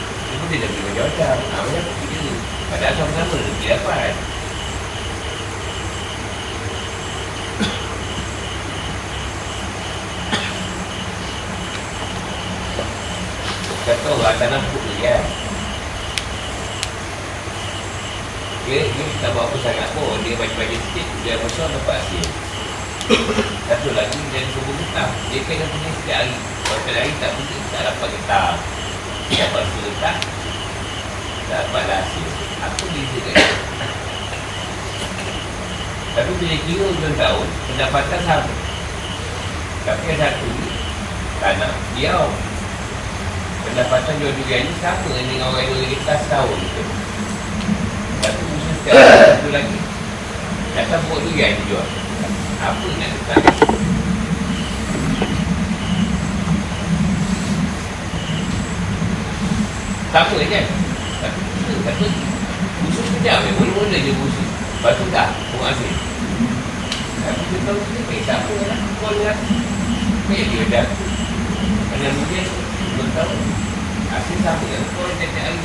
Dia pun dia dah beli macam-macam. Haa, macam apa dia. Padahal sama-sama dia dapat. Kata orang tanam pun dia kan. Dia tak buat apa sangat pun. Dia baca-baca sikit, dia besar dapat hasil. Satu lagi, dia cuba getah. Dia kena punya setiap hari. Kalau setiap hari tak punya, tak dapat getah. Dia dapat suruh getah, tak dapatlah hasil. Apa beza kat dia? Tapi bila kira hujung tahun, pendapatan sama. Tapi yang satu ni, tanam diau. Pendapatan jual durian ni sama dengan orang yang kita setahun tu. Satu musuh setiap hari tu lagi datang buat durian dia jual. Apa nak letak? Sama kan? Tapi kita kata musuh sekejap je, mula-mula je musuh. Lepas tu dah, orang asyik. Tapi kita tahu kita baik sama lah. Kau ni lah. Baik dia dah. Kena mungkin belum tahu asyik sama yang kau dan tak hari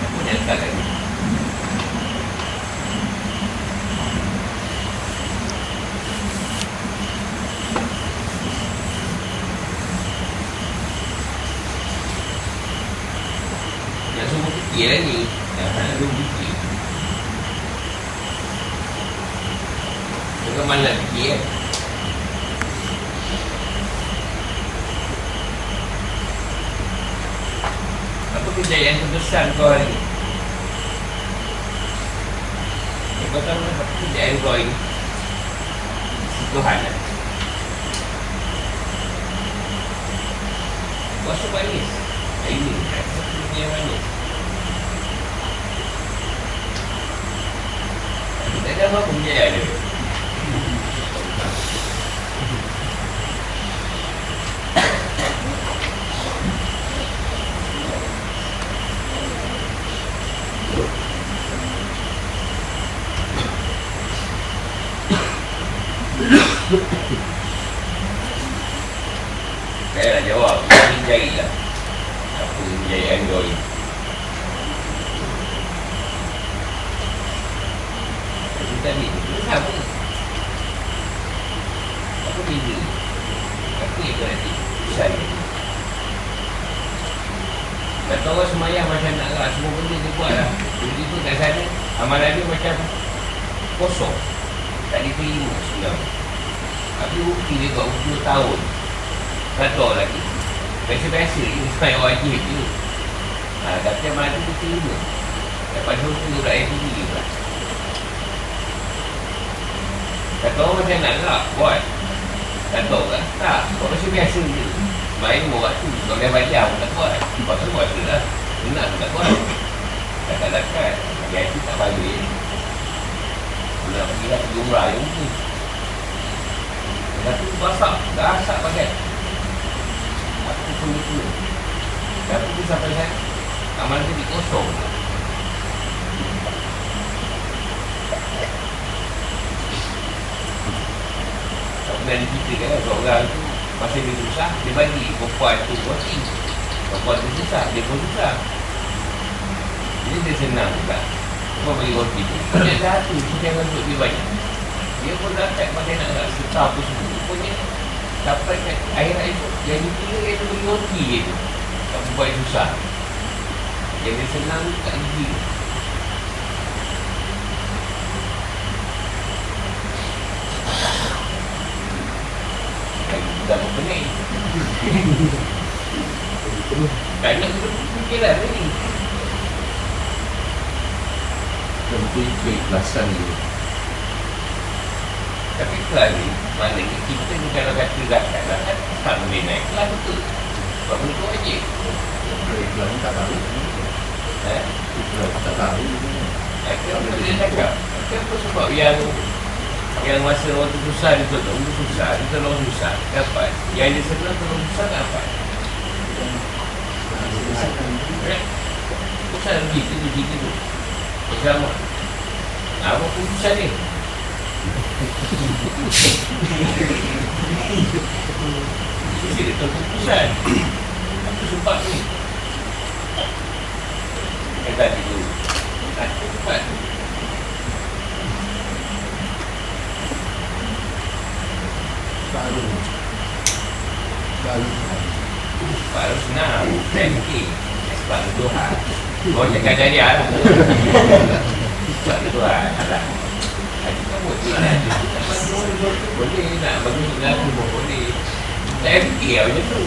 aku dah letak lagi. Yang semua fikir lah ni, yang tak ada fikir bukan malam fikir kan. Kejayaan terbesar kau hari ni. Ya, kau tahu lah kejayaan kau hari ni. Tuhan lah. masuk manis. Air yang manis. Tak ada apa punya ada. Saya nak jawab, kami jahit lah. Apa kejayaan kau ni? Tapi tadi, kenapa? Apa beza? Apa yang kau nanti? Usai kata orang semayang macam nak lah. Semua benda dia buat lah. Tiba-tiba kat sana, amalan dia macam kosong. Tak diterima sebenarnya. Tapi bukti dia buat dua puluh tahun. Kata lagi biasa-biasa dia sampai orang je je. Haa, tapi yang mana tu terima. Dapat syurga pula yang tinggi pula. Kata orang macam nak gelap, buat. Kata orang, tak, buat biasa-biasa je. Main buat tu, kalau dia banyak pun tak buat. Pasal buat tu lah, benar pun tak buat. Dekat-dekat, dia tu tak balik. Nak pergi lah pergi umrah yang tu. Dah tu basah, dah asap pakai. Aku pun betul. Dah tu sampai saya amal tu dikosong. Tak pernah dipikir kan, seorang tu masa dia susah, dia bagi perempuan tu berhati. Perempuan tu susah, dia pun susah. Jadi dia senang juga. Perempuan bagi berhati tu. Dia dah tu, dia jangan untuk dia banyak. Dia pun dapat pakai nak nak serta apa semua. Rupanya dapat kat akhirat itu. Yang dipilih dia tu beri roti je tu. Tak buat susah. Yang dia senang tak gigi. Dah berpening. Tak nak kita berfikirlah ni. Tentu keikhlasan dia. Tapi kelas ni, maknanya kita ni kalau kata zakat lah kan, tak boleh naik kelas betul. Sebab benda tu wajib. Kelas ni tak tahu. Kelas tak tahu. Akhirnya orang boleh cakap. Akhirnya apa sebab yang yang masa orang tu susah, dia tolong susah, dia tolong susah, dapat. Yang dia senang tolong susah, dapat. Susah lagi, itu begitu tu. Bersama. Apa pun susah ni? Jadi dia terputusan. Aku sempat ni eh tadi tu aku sempat tu. Baru Baru Baru senang. Tenki sebab Tuhan. Kau cakap dari Allah sebab Tuhan Allah. Boleh boleh nak bagi lagu pun boleh. Tak fikir lah macam tu. Tak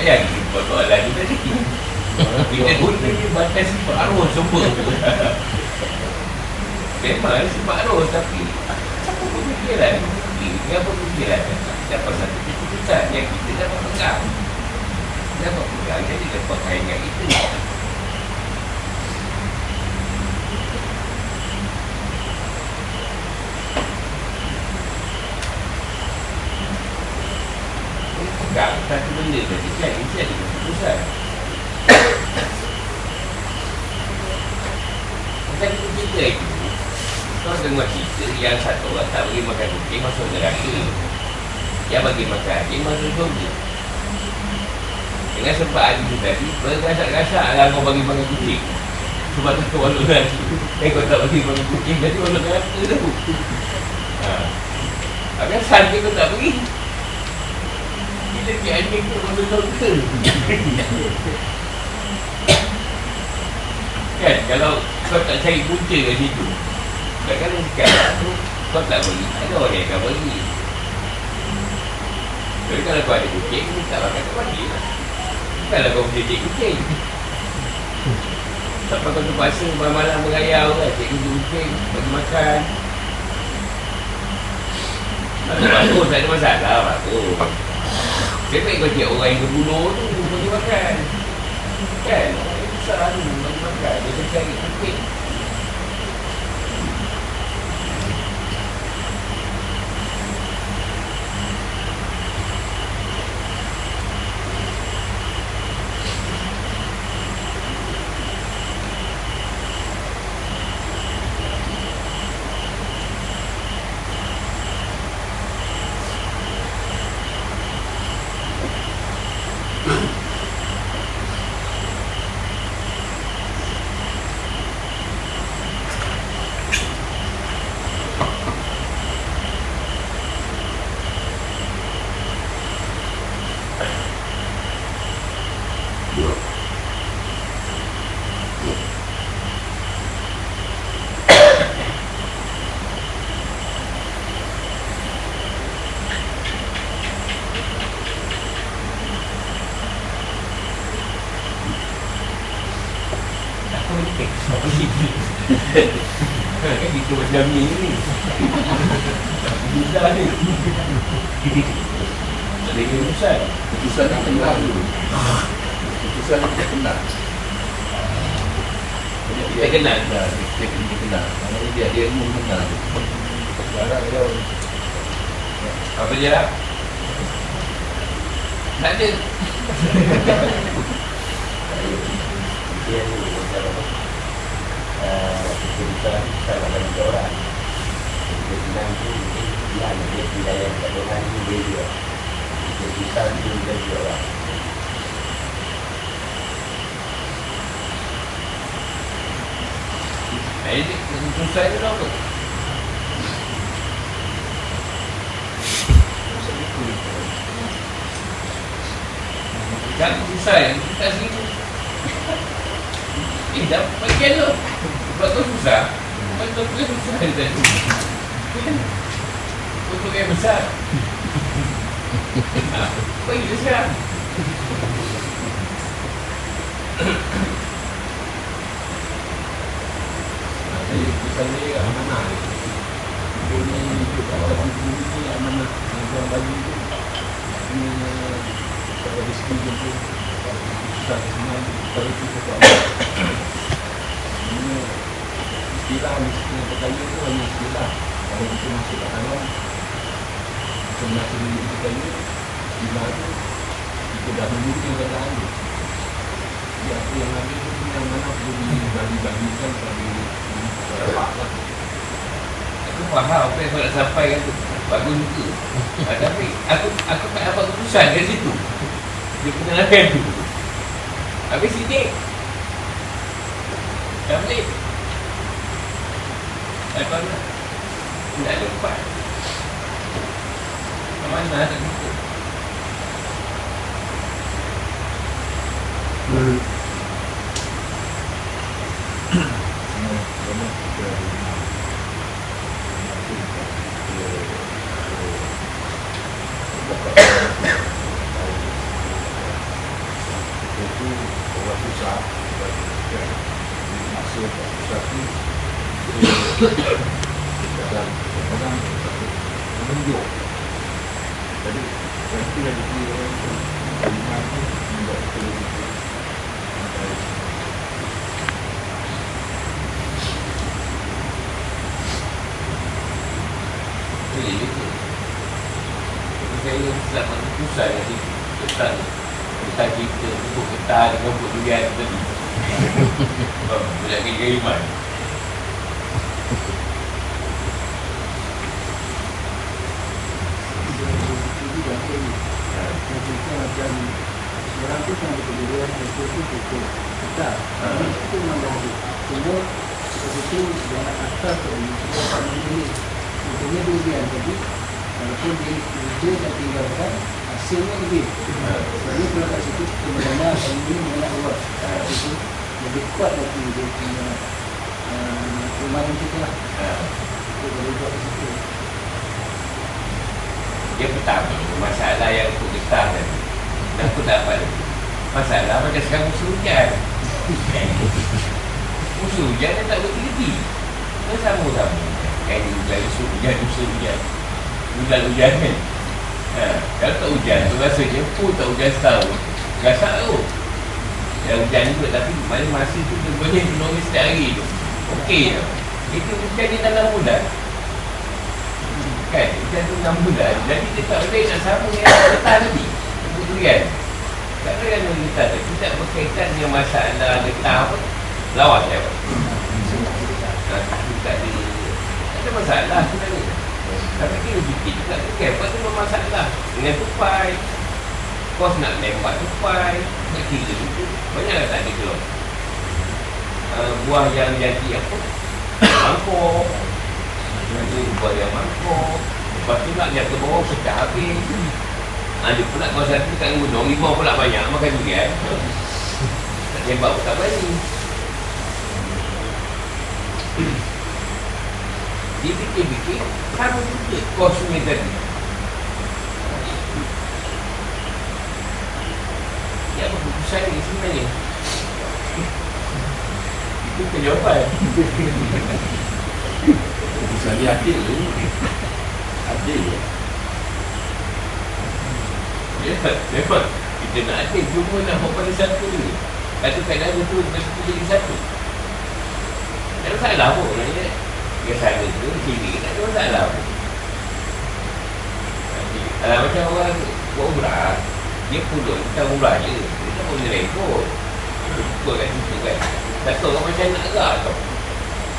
payah kita buat soalan ni tadi. Kita guna ni batas separuh semua. Memang separuh tapi siapa pun fikiran. Dia pun fikiran. Dapat satu keputusan yang kita dapat pegang. Dapat pegang jadi dapat kain yang itu. Satu benda tadi kan, ini ada keputusan. Macam kita cerita itu, kau dengar cerita yang satu orang tak bagi makan kucing masuk neraka, yang bagi makan kucing masuk surga. Dengan sebab hari itu tadi, bergasak-gasak lah kau bagi makan kucing. Sebab tu kau walau neraka. Eh kau tak bagi makan kucing tadi walau neraka tu. Habis santai kau tak bagi. Kita pergi anjing tu masuk surga. Kan, kalau kau tak cari punca kat situ, takkan sekarang tu kau tak beri, ada orang yang akan beri. Jadi kalau kau ada kucing, kau tak makan kau bagi lah. Bukanlah kau boleh cek kucing. Sampai kau terpaksa malam-malam merayau lah, cek kucing, bagi makan. Tak ada masalah, tak ada masalah, tak ada masalah. Dia baik bagi orang yang bergulur tu, boleh makan. Kan? Dia besar lalu, boleh makan. Dia kecil lagi keping. Bukan hujan kan? ha, kalau tak hujan tu rasa je pun tak hujan setahun gasak tu yang hujan juga, tapi mana masa tu dia boleh ekonomi setiap hari tu ok je. Itu hujan dia dalam bulan kan, hujan tu enam bulan, jadi dia tak boleh nak sama dengan letak tadi untuk durian tak boleh dengan letak tadi, dia tak berkaitan dengan masalah letak apa lawan dia apa tak ada, tak ada masalah sebenarnya. Tapi dia sedikit juga tu kan, buat tu bermasalah dengan tupai kos nak lempar tupai nak kira tu, banyaklah tak ada keluar uh, buah yang jadi apa mangkuk nanti buah yang mangkuk lepas tu nak jatuh bawah pecah habis ada pula kau satu kat gunung limau pula banyak makan juga eh? Tak hebat pun tak berani. Dia fikir-fikir harus juga kos sungai tadi. Dia apa keputusan ni sebenarnya? Itu bukan jawapan. Keputusan dia adil tu. Adil je. Ya, memang kita nak adil, cuma nak buat pada satu ni. Satu keadaan tu, kita jadi satu. Tak ada masalah pun sebenarnya. Kesana tu, sini tak ada masalah pun. Kalau macam orang buat umrah, dia pulun, bukan umrah je, dia tak boleh repot. Dia buka kat situ kan, tak tahu orang macam nak agak tau.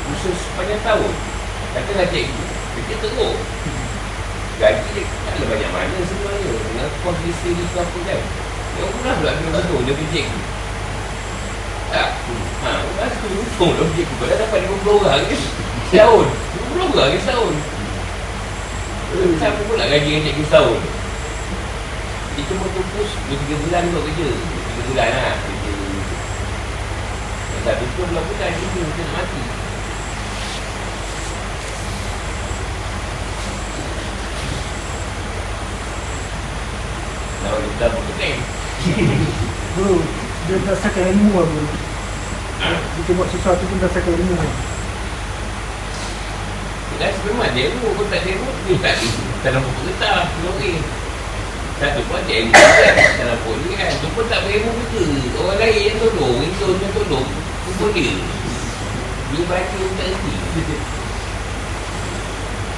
Khusus sepanjang tahun, katalah cikgu, dia teruk. Gaji dia tak ada banyak mana sebenarnya, dengan kos listrik tu apa kan. Dia umrah pula kena betul, dia pergi cikgu. Tak, haa, umrah tu untung dia pergi cikgu, dah dapat lima puluh orang je. Setahun, dua puluh pula ke setahun. Siapa pun nak gaji dengan cikgu setahun. Dia cuma tupus dua tiga bulan buat kerja, tiga bulan lah kerja. Satu tu bulan bulan dia macam nak mati. Lalu dia dah berketing. Bro, dia berdasarkan ilmu lah bro. Kita buat sesuatu pun berdasarkan ilmu lah. Guys, memang ada ilmu, kau tak ada ilmu dia tak ada ilmu, tak nampak kegetah lori satu pun ada ilmu kan, tak nampak dia kan, tu pun tak berilmu juga orang lain yang tolong, yang tolong pun dia dia baca yang tak reti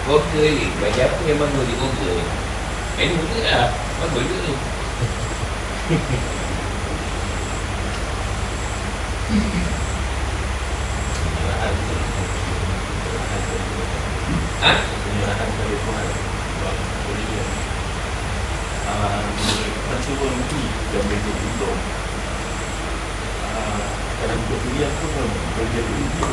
Google ni, baca apa yang bagus di Google ilmu tu lah, bagus juga tu Ha? Penjelasan dari Tuhan buat boleh dia percuma mesti dia boleh beruntung dalam buat diri aku pun boleh dia beruntung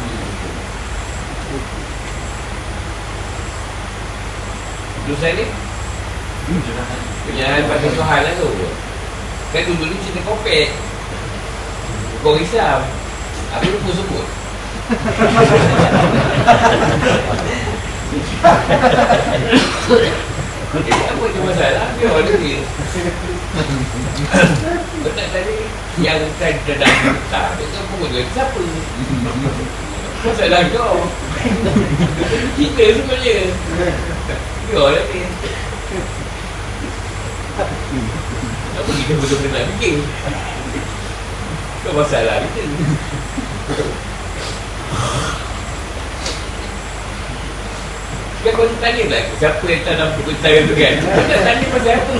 duduk saya ni? Penjelasan penjelasan pasal Tuhan lah tu kan duduk ni cerita kopek kau risau aku lupa sebut eh, apa je masalah? Dia order dia betul tadi yang kan dah dah minta dia pukul dengan siapa? Masalah kau kita sebenarnya dia order dia apa kita betul-betul nak fikir kau masalah kita kan kau tanya lah siapa yang tak nampak kentang tu kan kau tak tanya pasal apa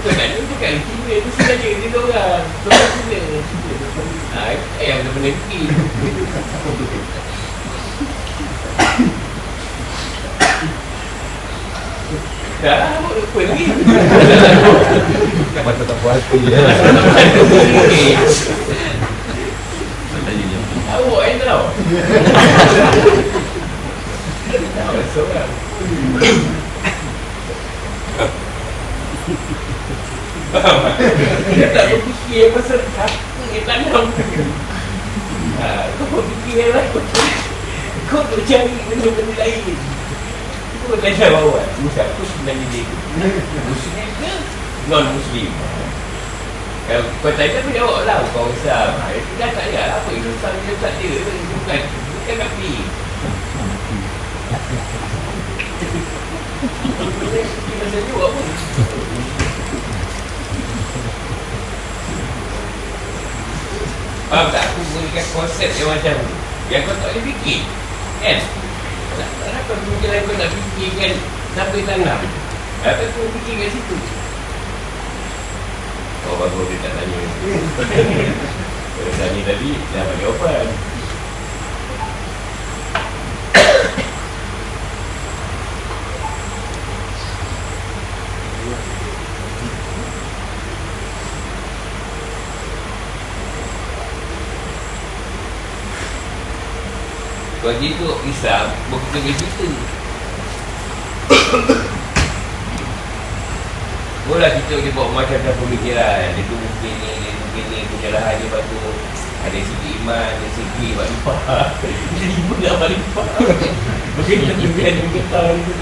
kau tanya tu kan kira tu sebenarnya dia orang tuan kira eh yang benda-benda pergi dah apa lupa lagi masa tak puas tu je awak yang tau tak seorang dia tak berfikir pasal apa yang tanam kau berfikir lah kau nak cari benda-benda lain kau tanya bahawa muslim aku sebenarnya dia muslim ke non-muslim kalau kau tanya pun jawab lah kau usah dah tak payah apa yang usah dia tak dia bukan bukan tapi Faham tak? Aku berikan konsep yang macam yang kau tak boleh fikir, kan? Takkanlah kau kemungkinan kau nak fikirkan sampai tanam. Takkan kau fikir kat situ. Oh, bagus dia tak tanya. Kalau tanya tadi, dah dapat jawapan. Kalau dia tu Islam, berkata kita bolehlah kita buat macam-macam pemikiran. Dia tu mungkin ni, dia mungkin ni penyalahan dia batu. Ada segi iman, ada segi buat limpah. Dia limpah nak buat limpah. Mungkin kita juga ada bergetar gitu.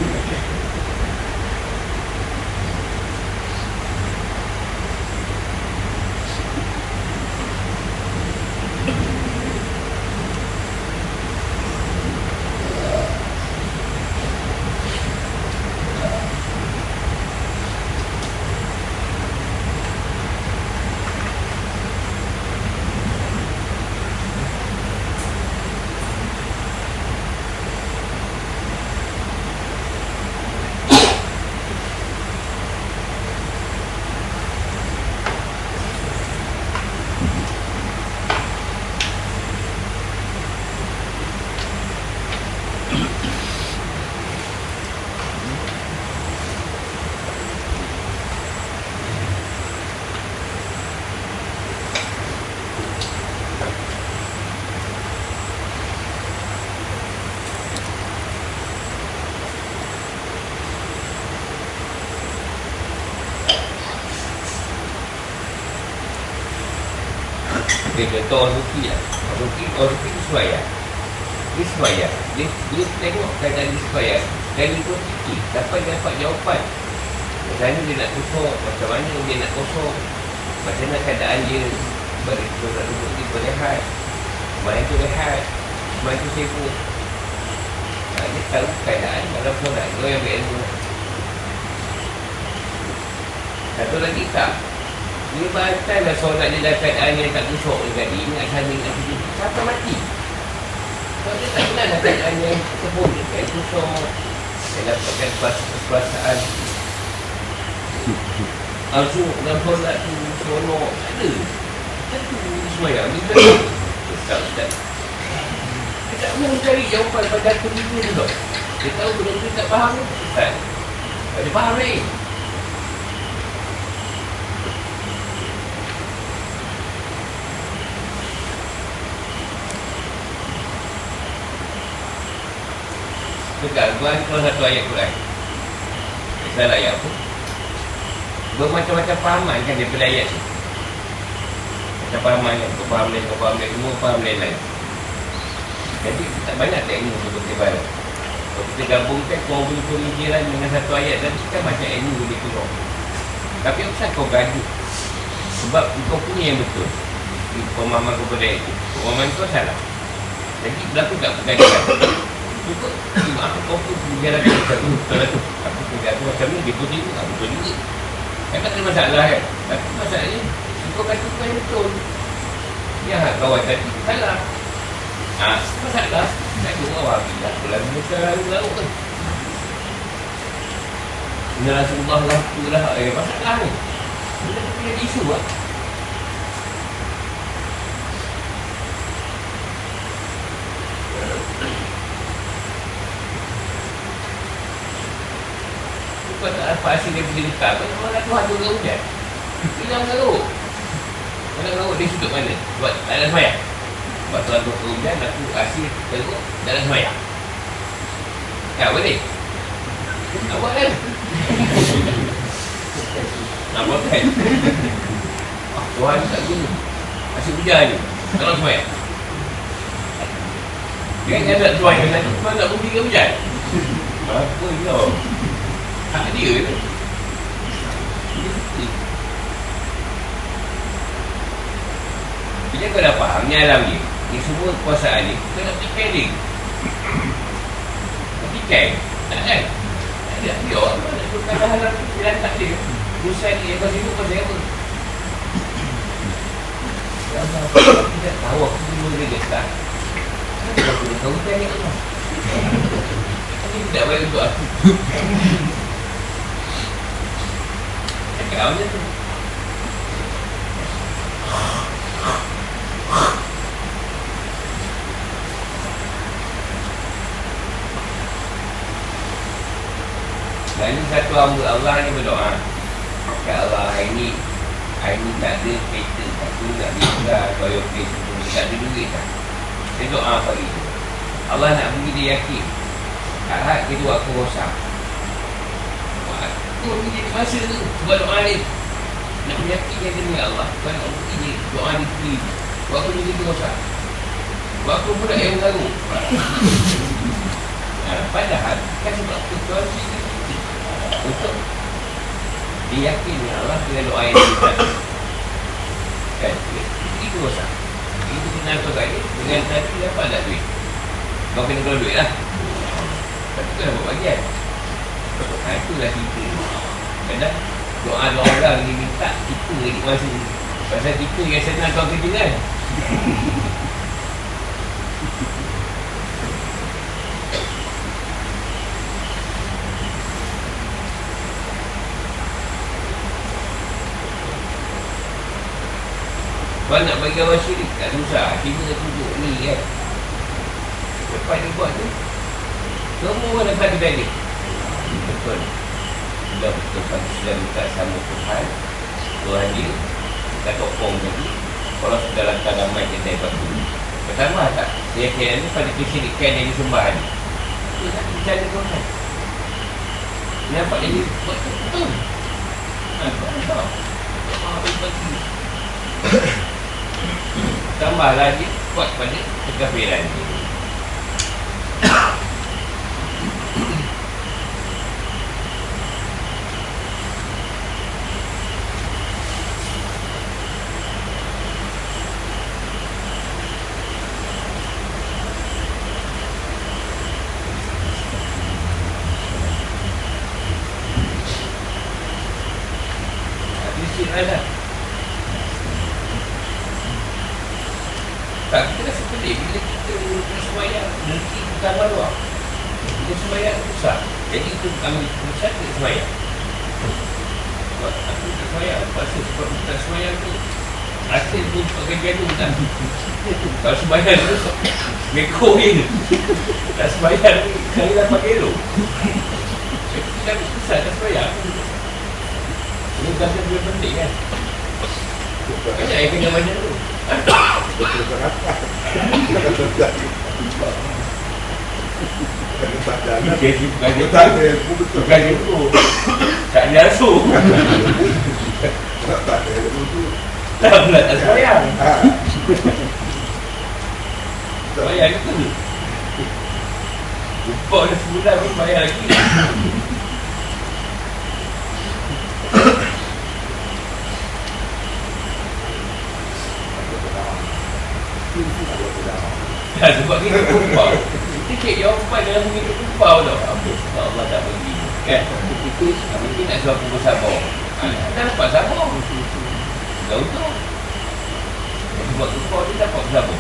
Dia kata orang ruki lah. Orang ruki, orang ruki tu semayang. Dia semayang. Dia, dia tengok keadaan dia semayang. Dan dia pun fikir. Dapat dapat jawapan. Macam mana dia nak kosong. Macam mana dia nak kosong. Macam mana keadaan dia. Sebab dia tu nak duduk dia berlehat. Semayang tu lehat. Semayang tu sibuk. Nah, dia tahu keadaan dalam solat. Dia yang berilmu. Satu lagi tak. Dia batallah solat dia dalam keadaan yang tak kusuk dia tadi. Ingat sana, ingat sini. Sampai mati. Sebab dia tak kenal dalam keadaan yang tersebut. Dia tak kusuk. Dia dapatkan perasaan langsung dalam solat tu. Seronok tak ada. Macam tu semayang. Dia tak tahu. Dia tak mahu cari jawapan pada aku diri tu tau. Dia tahu benda tu tak faham tu. Tak. Dia faham ni. Kegangguan kalau satu ayat Quran. Salah ayat apa? Bermacam-macam pahaman kan daripada ayat tu. Macam pahaman kan? Kau faham lain, kau faham lain, semua faham lain-lain. Jadi tak banyak teknik untuk berkebal. Kalau kita gabungkan kau punya pemikiran dengan satu ayat dan kita macam ilmu boleh keluar. Tapi apasal kau gaduh? Sebab kau punya yang betul. Pemahaman kau pada itu. Pemahaman kau salah. Jadi berlaku tak pergaduhan. Cukup, aku kau pun biar aku satu salah tu. Aku punya aku macam ni, dia pun dia, aku pun dia. Kan tak ada masalah kan? Tapi masalahnya, kau kata kau yang betul. Ya, kawan tadi, salah. Haa, masalah. Tak ada orang habis. Aku lagi masalah, aku lauk kan. Benar Rasulullah lah, aku lah. Eh, masalah ni. Bila tu punya isu lah. Kau tak dapat hasil daripada dekat. Kau nak malah Tuhan tu dengan hujan. Hilang garuk. Kau nak garuk dari sudut mana? Sebab tak ada semayang. Sebab Tuhan tu ke hujan, aku hasil garuk tak ada semayang. Tak boleh. Nak buat kan? Nak buat kan? Ah, Tuhan tak guna. Hasil hujan je. Tak nak semayang. Dia kan ada Tuhan yang tadi. Tuhan tak bumi ke hujan. Apa kau? Hak dia tu. Bila kau dah faham ni alam dia, ni semua kuasaan ni, kau nak petikai dia. Petikai tak kan? tidak dia kadang dalam fikiran tak dia dosa ni yang kau sibuk kau saya apa ya Allah aku tidak tahu aku dulu boleh getar aku boleh tahu tanya Allah ini tidak baik untuk aku cakap macam tu dan satu hamba Allah ni berdoa ya Allah hari ni hari ni tak ada kereta aku nak minta koyok kereta tak ada duit tak dia doa pagi tu Allah nak bagi dia yakin tak kedua aku rosak aku ni masa tu buat doa ni nak meyakinkan dia dengan Allah bukan untuk dia doa dia sendiri waktu ni dia rosak waktu budak yang baru padahal kan sebab situasi untuk dia yakin Allah dengan doa yang kita kan itu rosak itu kenal tu kali dengan tadi dapat tak duit kau kena keluar duit lah tapi tu dah buat bagian ha, itulah kita kadang doa-doa orang yang minta kita ni masa ni pasal kita yang senang kau kerja kan kalau nak bagi awal syirik, tak susah. Kita dah tunjuk ni kan. Lepas dia buat tu, semua orang dapat dibalik. Betul. Bila betul-betul sudah minta sama Tuhan, Tuhan dia, kita tokong lagi. Kalau sudah lantar damai, kita dapat dulu. Pertama tak, dia kira ni pada kesyirikan yang disembahan. Itu tak bicara Tuhan. Nampak dia buat betul-betul. Nampak tak? Nampak betul-betul. Tambah lagi kuat pada kekafiran dia. Habis ada tak, kita rasa pelik bila kita bersemayang berhenti bukan maluah kita semayang susah jadi kita ambil keputusan kita semayang sebab aku tak semayang paksa sebab aku tak semayang tu rasa tu pekerjaan tu tak kalau semayang tu meko je tak semayang tu kali lapan kilo kita ambil susah tak semayang ini kata dia penting kan macam saya kena macam tu betul-betul rapat kena badan bukan ilmu bukan ilmu tak nyasuh tak ada ilmu tu tak pula tak semayang semayang itu lupa dah sebulan pun semayang lagi tak sebab kita kumpau sikit jawapan dalam kita kumpau tau Allah tak bagi kan mungkin nak suruh aku bersabar tak dapat sabar tak untung sebab kumpau dia dapat bersabar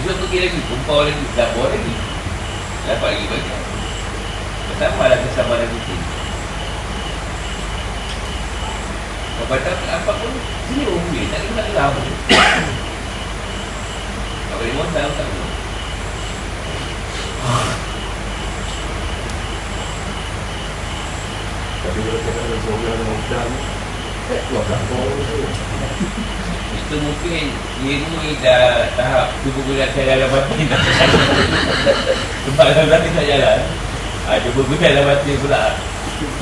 besok pergi lagi kumpau lagi sabar lagi dapat lagi banyak bertambahlah kesabaran kita kau patah apa pun dia boleh tak kena nak lama tak boleh montar tak boleh tapi kalau kita ada seorang yang montar tak keluar kampung itu mungkin dia ni dah tahap dua bulan saya dalam batin sebab dalam batin tak jalan dua bulan dalam batin pula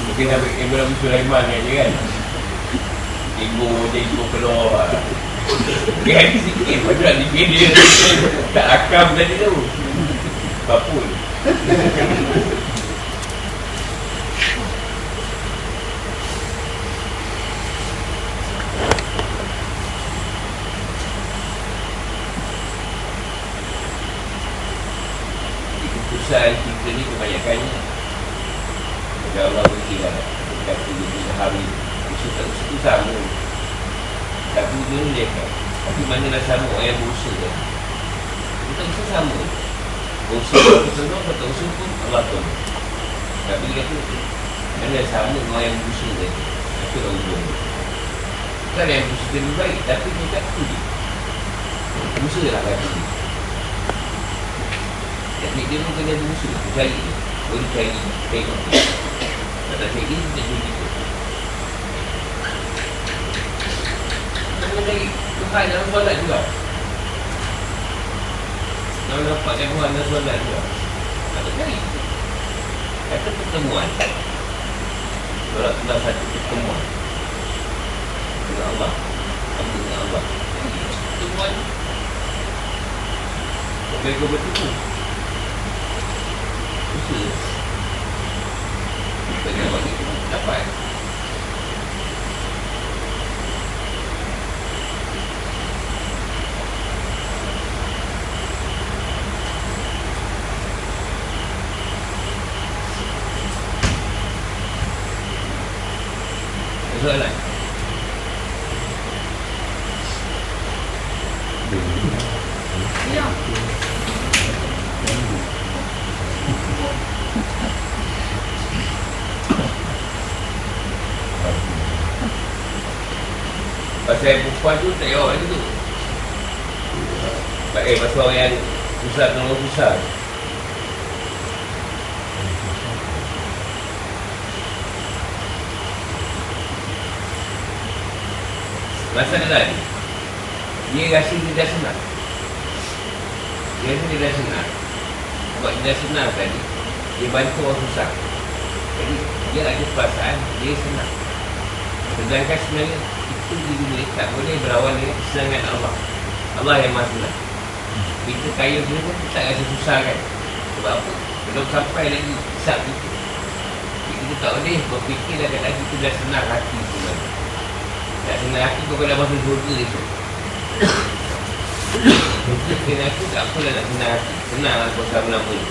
mungkin dah berkembang Sulaiman kan Ibu dia ibu keluar dia habis sikit lepas tu nak dikir dia tak akam tadi tu bapul keputusan kita ni kebanyakannya yang Allah beri lah. Kata dia sehari itu tak mesti sama. Tapi dia boleh kan. Tapi manalah sama orang yang berusaha kan. Dia tak mesti sama. Berusaha bersama atau usaha pun Allah tahu. Tapi dia kata manalah sama orang yang berusaha kan. Itu lah ujung. Bukan yang berusaha lebih baik, tapi dia tak pergi. Berusaha lah lagi. Teknik dia pun kena berusaha. Percaya dia. Boleh cari. Tengok dia. Tak ada cari, dia tak cari. Mengenai Tuhan dalam solat juga. Kalau dapatkan Tuhan dalam solat juga, tak cari. Kata pertemuan. Kalau sudah satu pertemuan dengan Allah, Amin dengan Allah. Pertemuan boleh kau bertemu. Usul banyak bagi kita dapat. Soalan ya. Pasal perempuan tu tak jawab lagi tu. Eh, pasal orang yang susah kalau susah. Masa kenal ni, dia rasa dia dah senang. Dia rasa dia dah senang. Sebab dia dah senang tadi, dia bantu orang susah. Jadi, dia ada perasaan dia senang. Sedangkan sebenarnya, itu di dunia tak boleh berawal dari kesenangan Allah. Allah yang maha senang. Kita kaya dia pun tak rasa susah kan. Sebab apa? Belum sampai lagi hisap kita. Kita tak boleh berfikir dah kadang kita dah senang hati sebenarnya. Tak senang aku kau kena masuk surga esok. Surga senang aku tak apalah nak senang hati. Senang lah kau sama nama ni.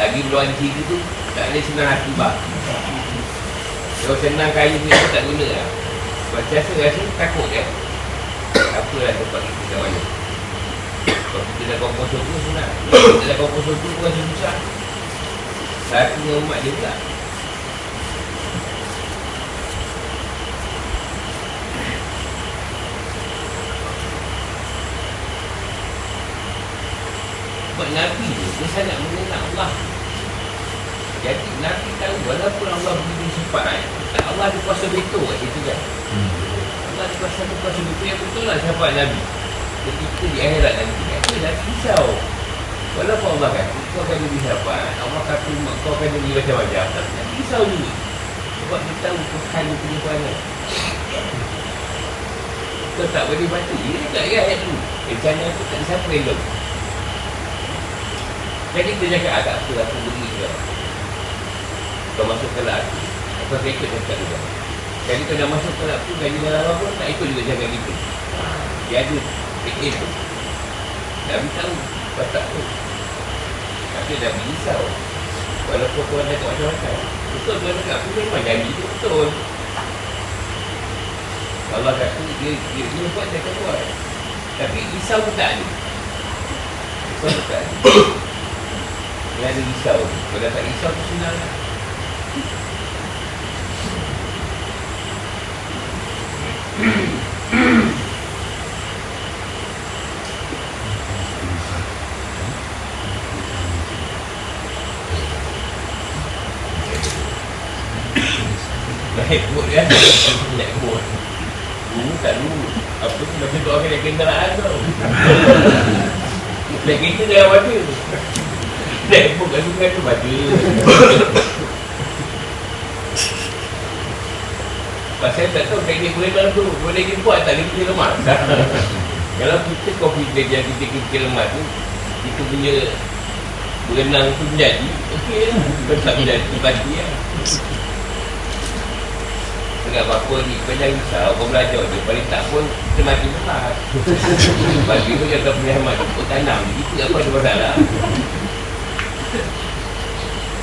Lagi beluan cerita tu tak ada senang hati bah. Kalau senang kaya tu tak guna lah. Sebab siasa rasa takut kan. Tak apalah tempat kita tak banyak. Kalau kita dah kompos surga senang. Kalau kita dah kompos surga pun rasa susah. Satu dengan umat dia pula. Sebab Nabi tu, dia sangat mengenal Allah. Jadi Nabi tahu walaupun Allah beri sifat, Allah ada kuasa veto kat situ kan. hmm. Allah ada kuasa kuasa veto yang betul lah sahabat Nabi. Ketika di akhirat nanti kata Nabi risau. Walaupun Allah kata kau akan beri sifat, Allah kata kau akan beri macam-macam, tapi Nabi risau dulu. Sebab dia tahu Tuhan dia punya kuasa. Kau tak boleh baca, dia tak ada ayat tu. Rencana aku tak ada siapa elok. Jadi kita cakap agak apa, aku beri juga. Kau masuk kelab aku, aku akan ikut cakap juga. Jadi kau dah masuk kelab aku, gaji dalam apa pun tak ikut juga cakap kita. Dia ada P A tu. Nabi tahu, batak tu. Tapi dah berisau. Walaupun korang dah tak macam-macam. Betul korang cakap aku memang janji tu, betul. Allah kata dia, dia, dia buat, dia akan buat. Tapi risau pun tak ada. Risau pun tak ada. Dia ada risau. Kalau dah tak risau tu senang lah. Naik bot kan? Naik bot. Dulu tak dulu. Apa tu macam tu orang naik kenderaan tau. Naik kereta dalam water tu. Naik bot kat sungai tu baju. Pasal tak tahu teknik boleh dalam tu. Boleh dia buat tak dia punya lemak. Kalau kita kopi dia jadi kita punya lemak tu, kita punya berenang tu menjadi okey lah. Kalau tak menjadi baju lah. Tengah bakul ni, kau jangan risau. Kau belajar je, paling tak pun kita mati lemak. Baju tu jangan punya lemak. Kau tanam, kita apa ada masalah.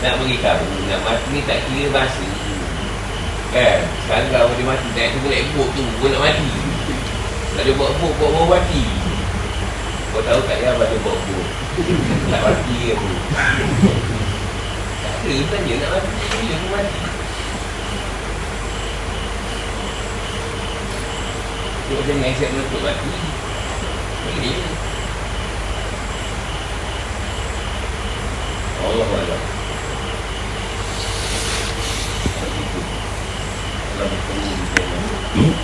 nak bagi kahwin, nak mati ni tak kira bahasa kan. Sekarang kalau dia mati, tak boleh ekbok tu, kau nak mati tak ada buat bok, buat bok mati. Kau tahu tak ya ada buat bok nak mati ke pun tak ada, tanya nak mati bila aku mati. Dia macam nasihat menutup mati boleh. Allah Allah. Kalau kita ni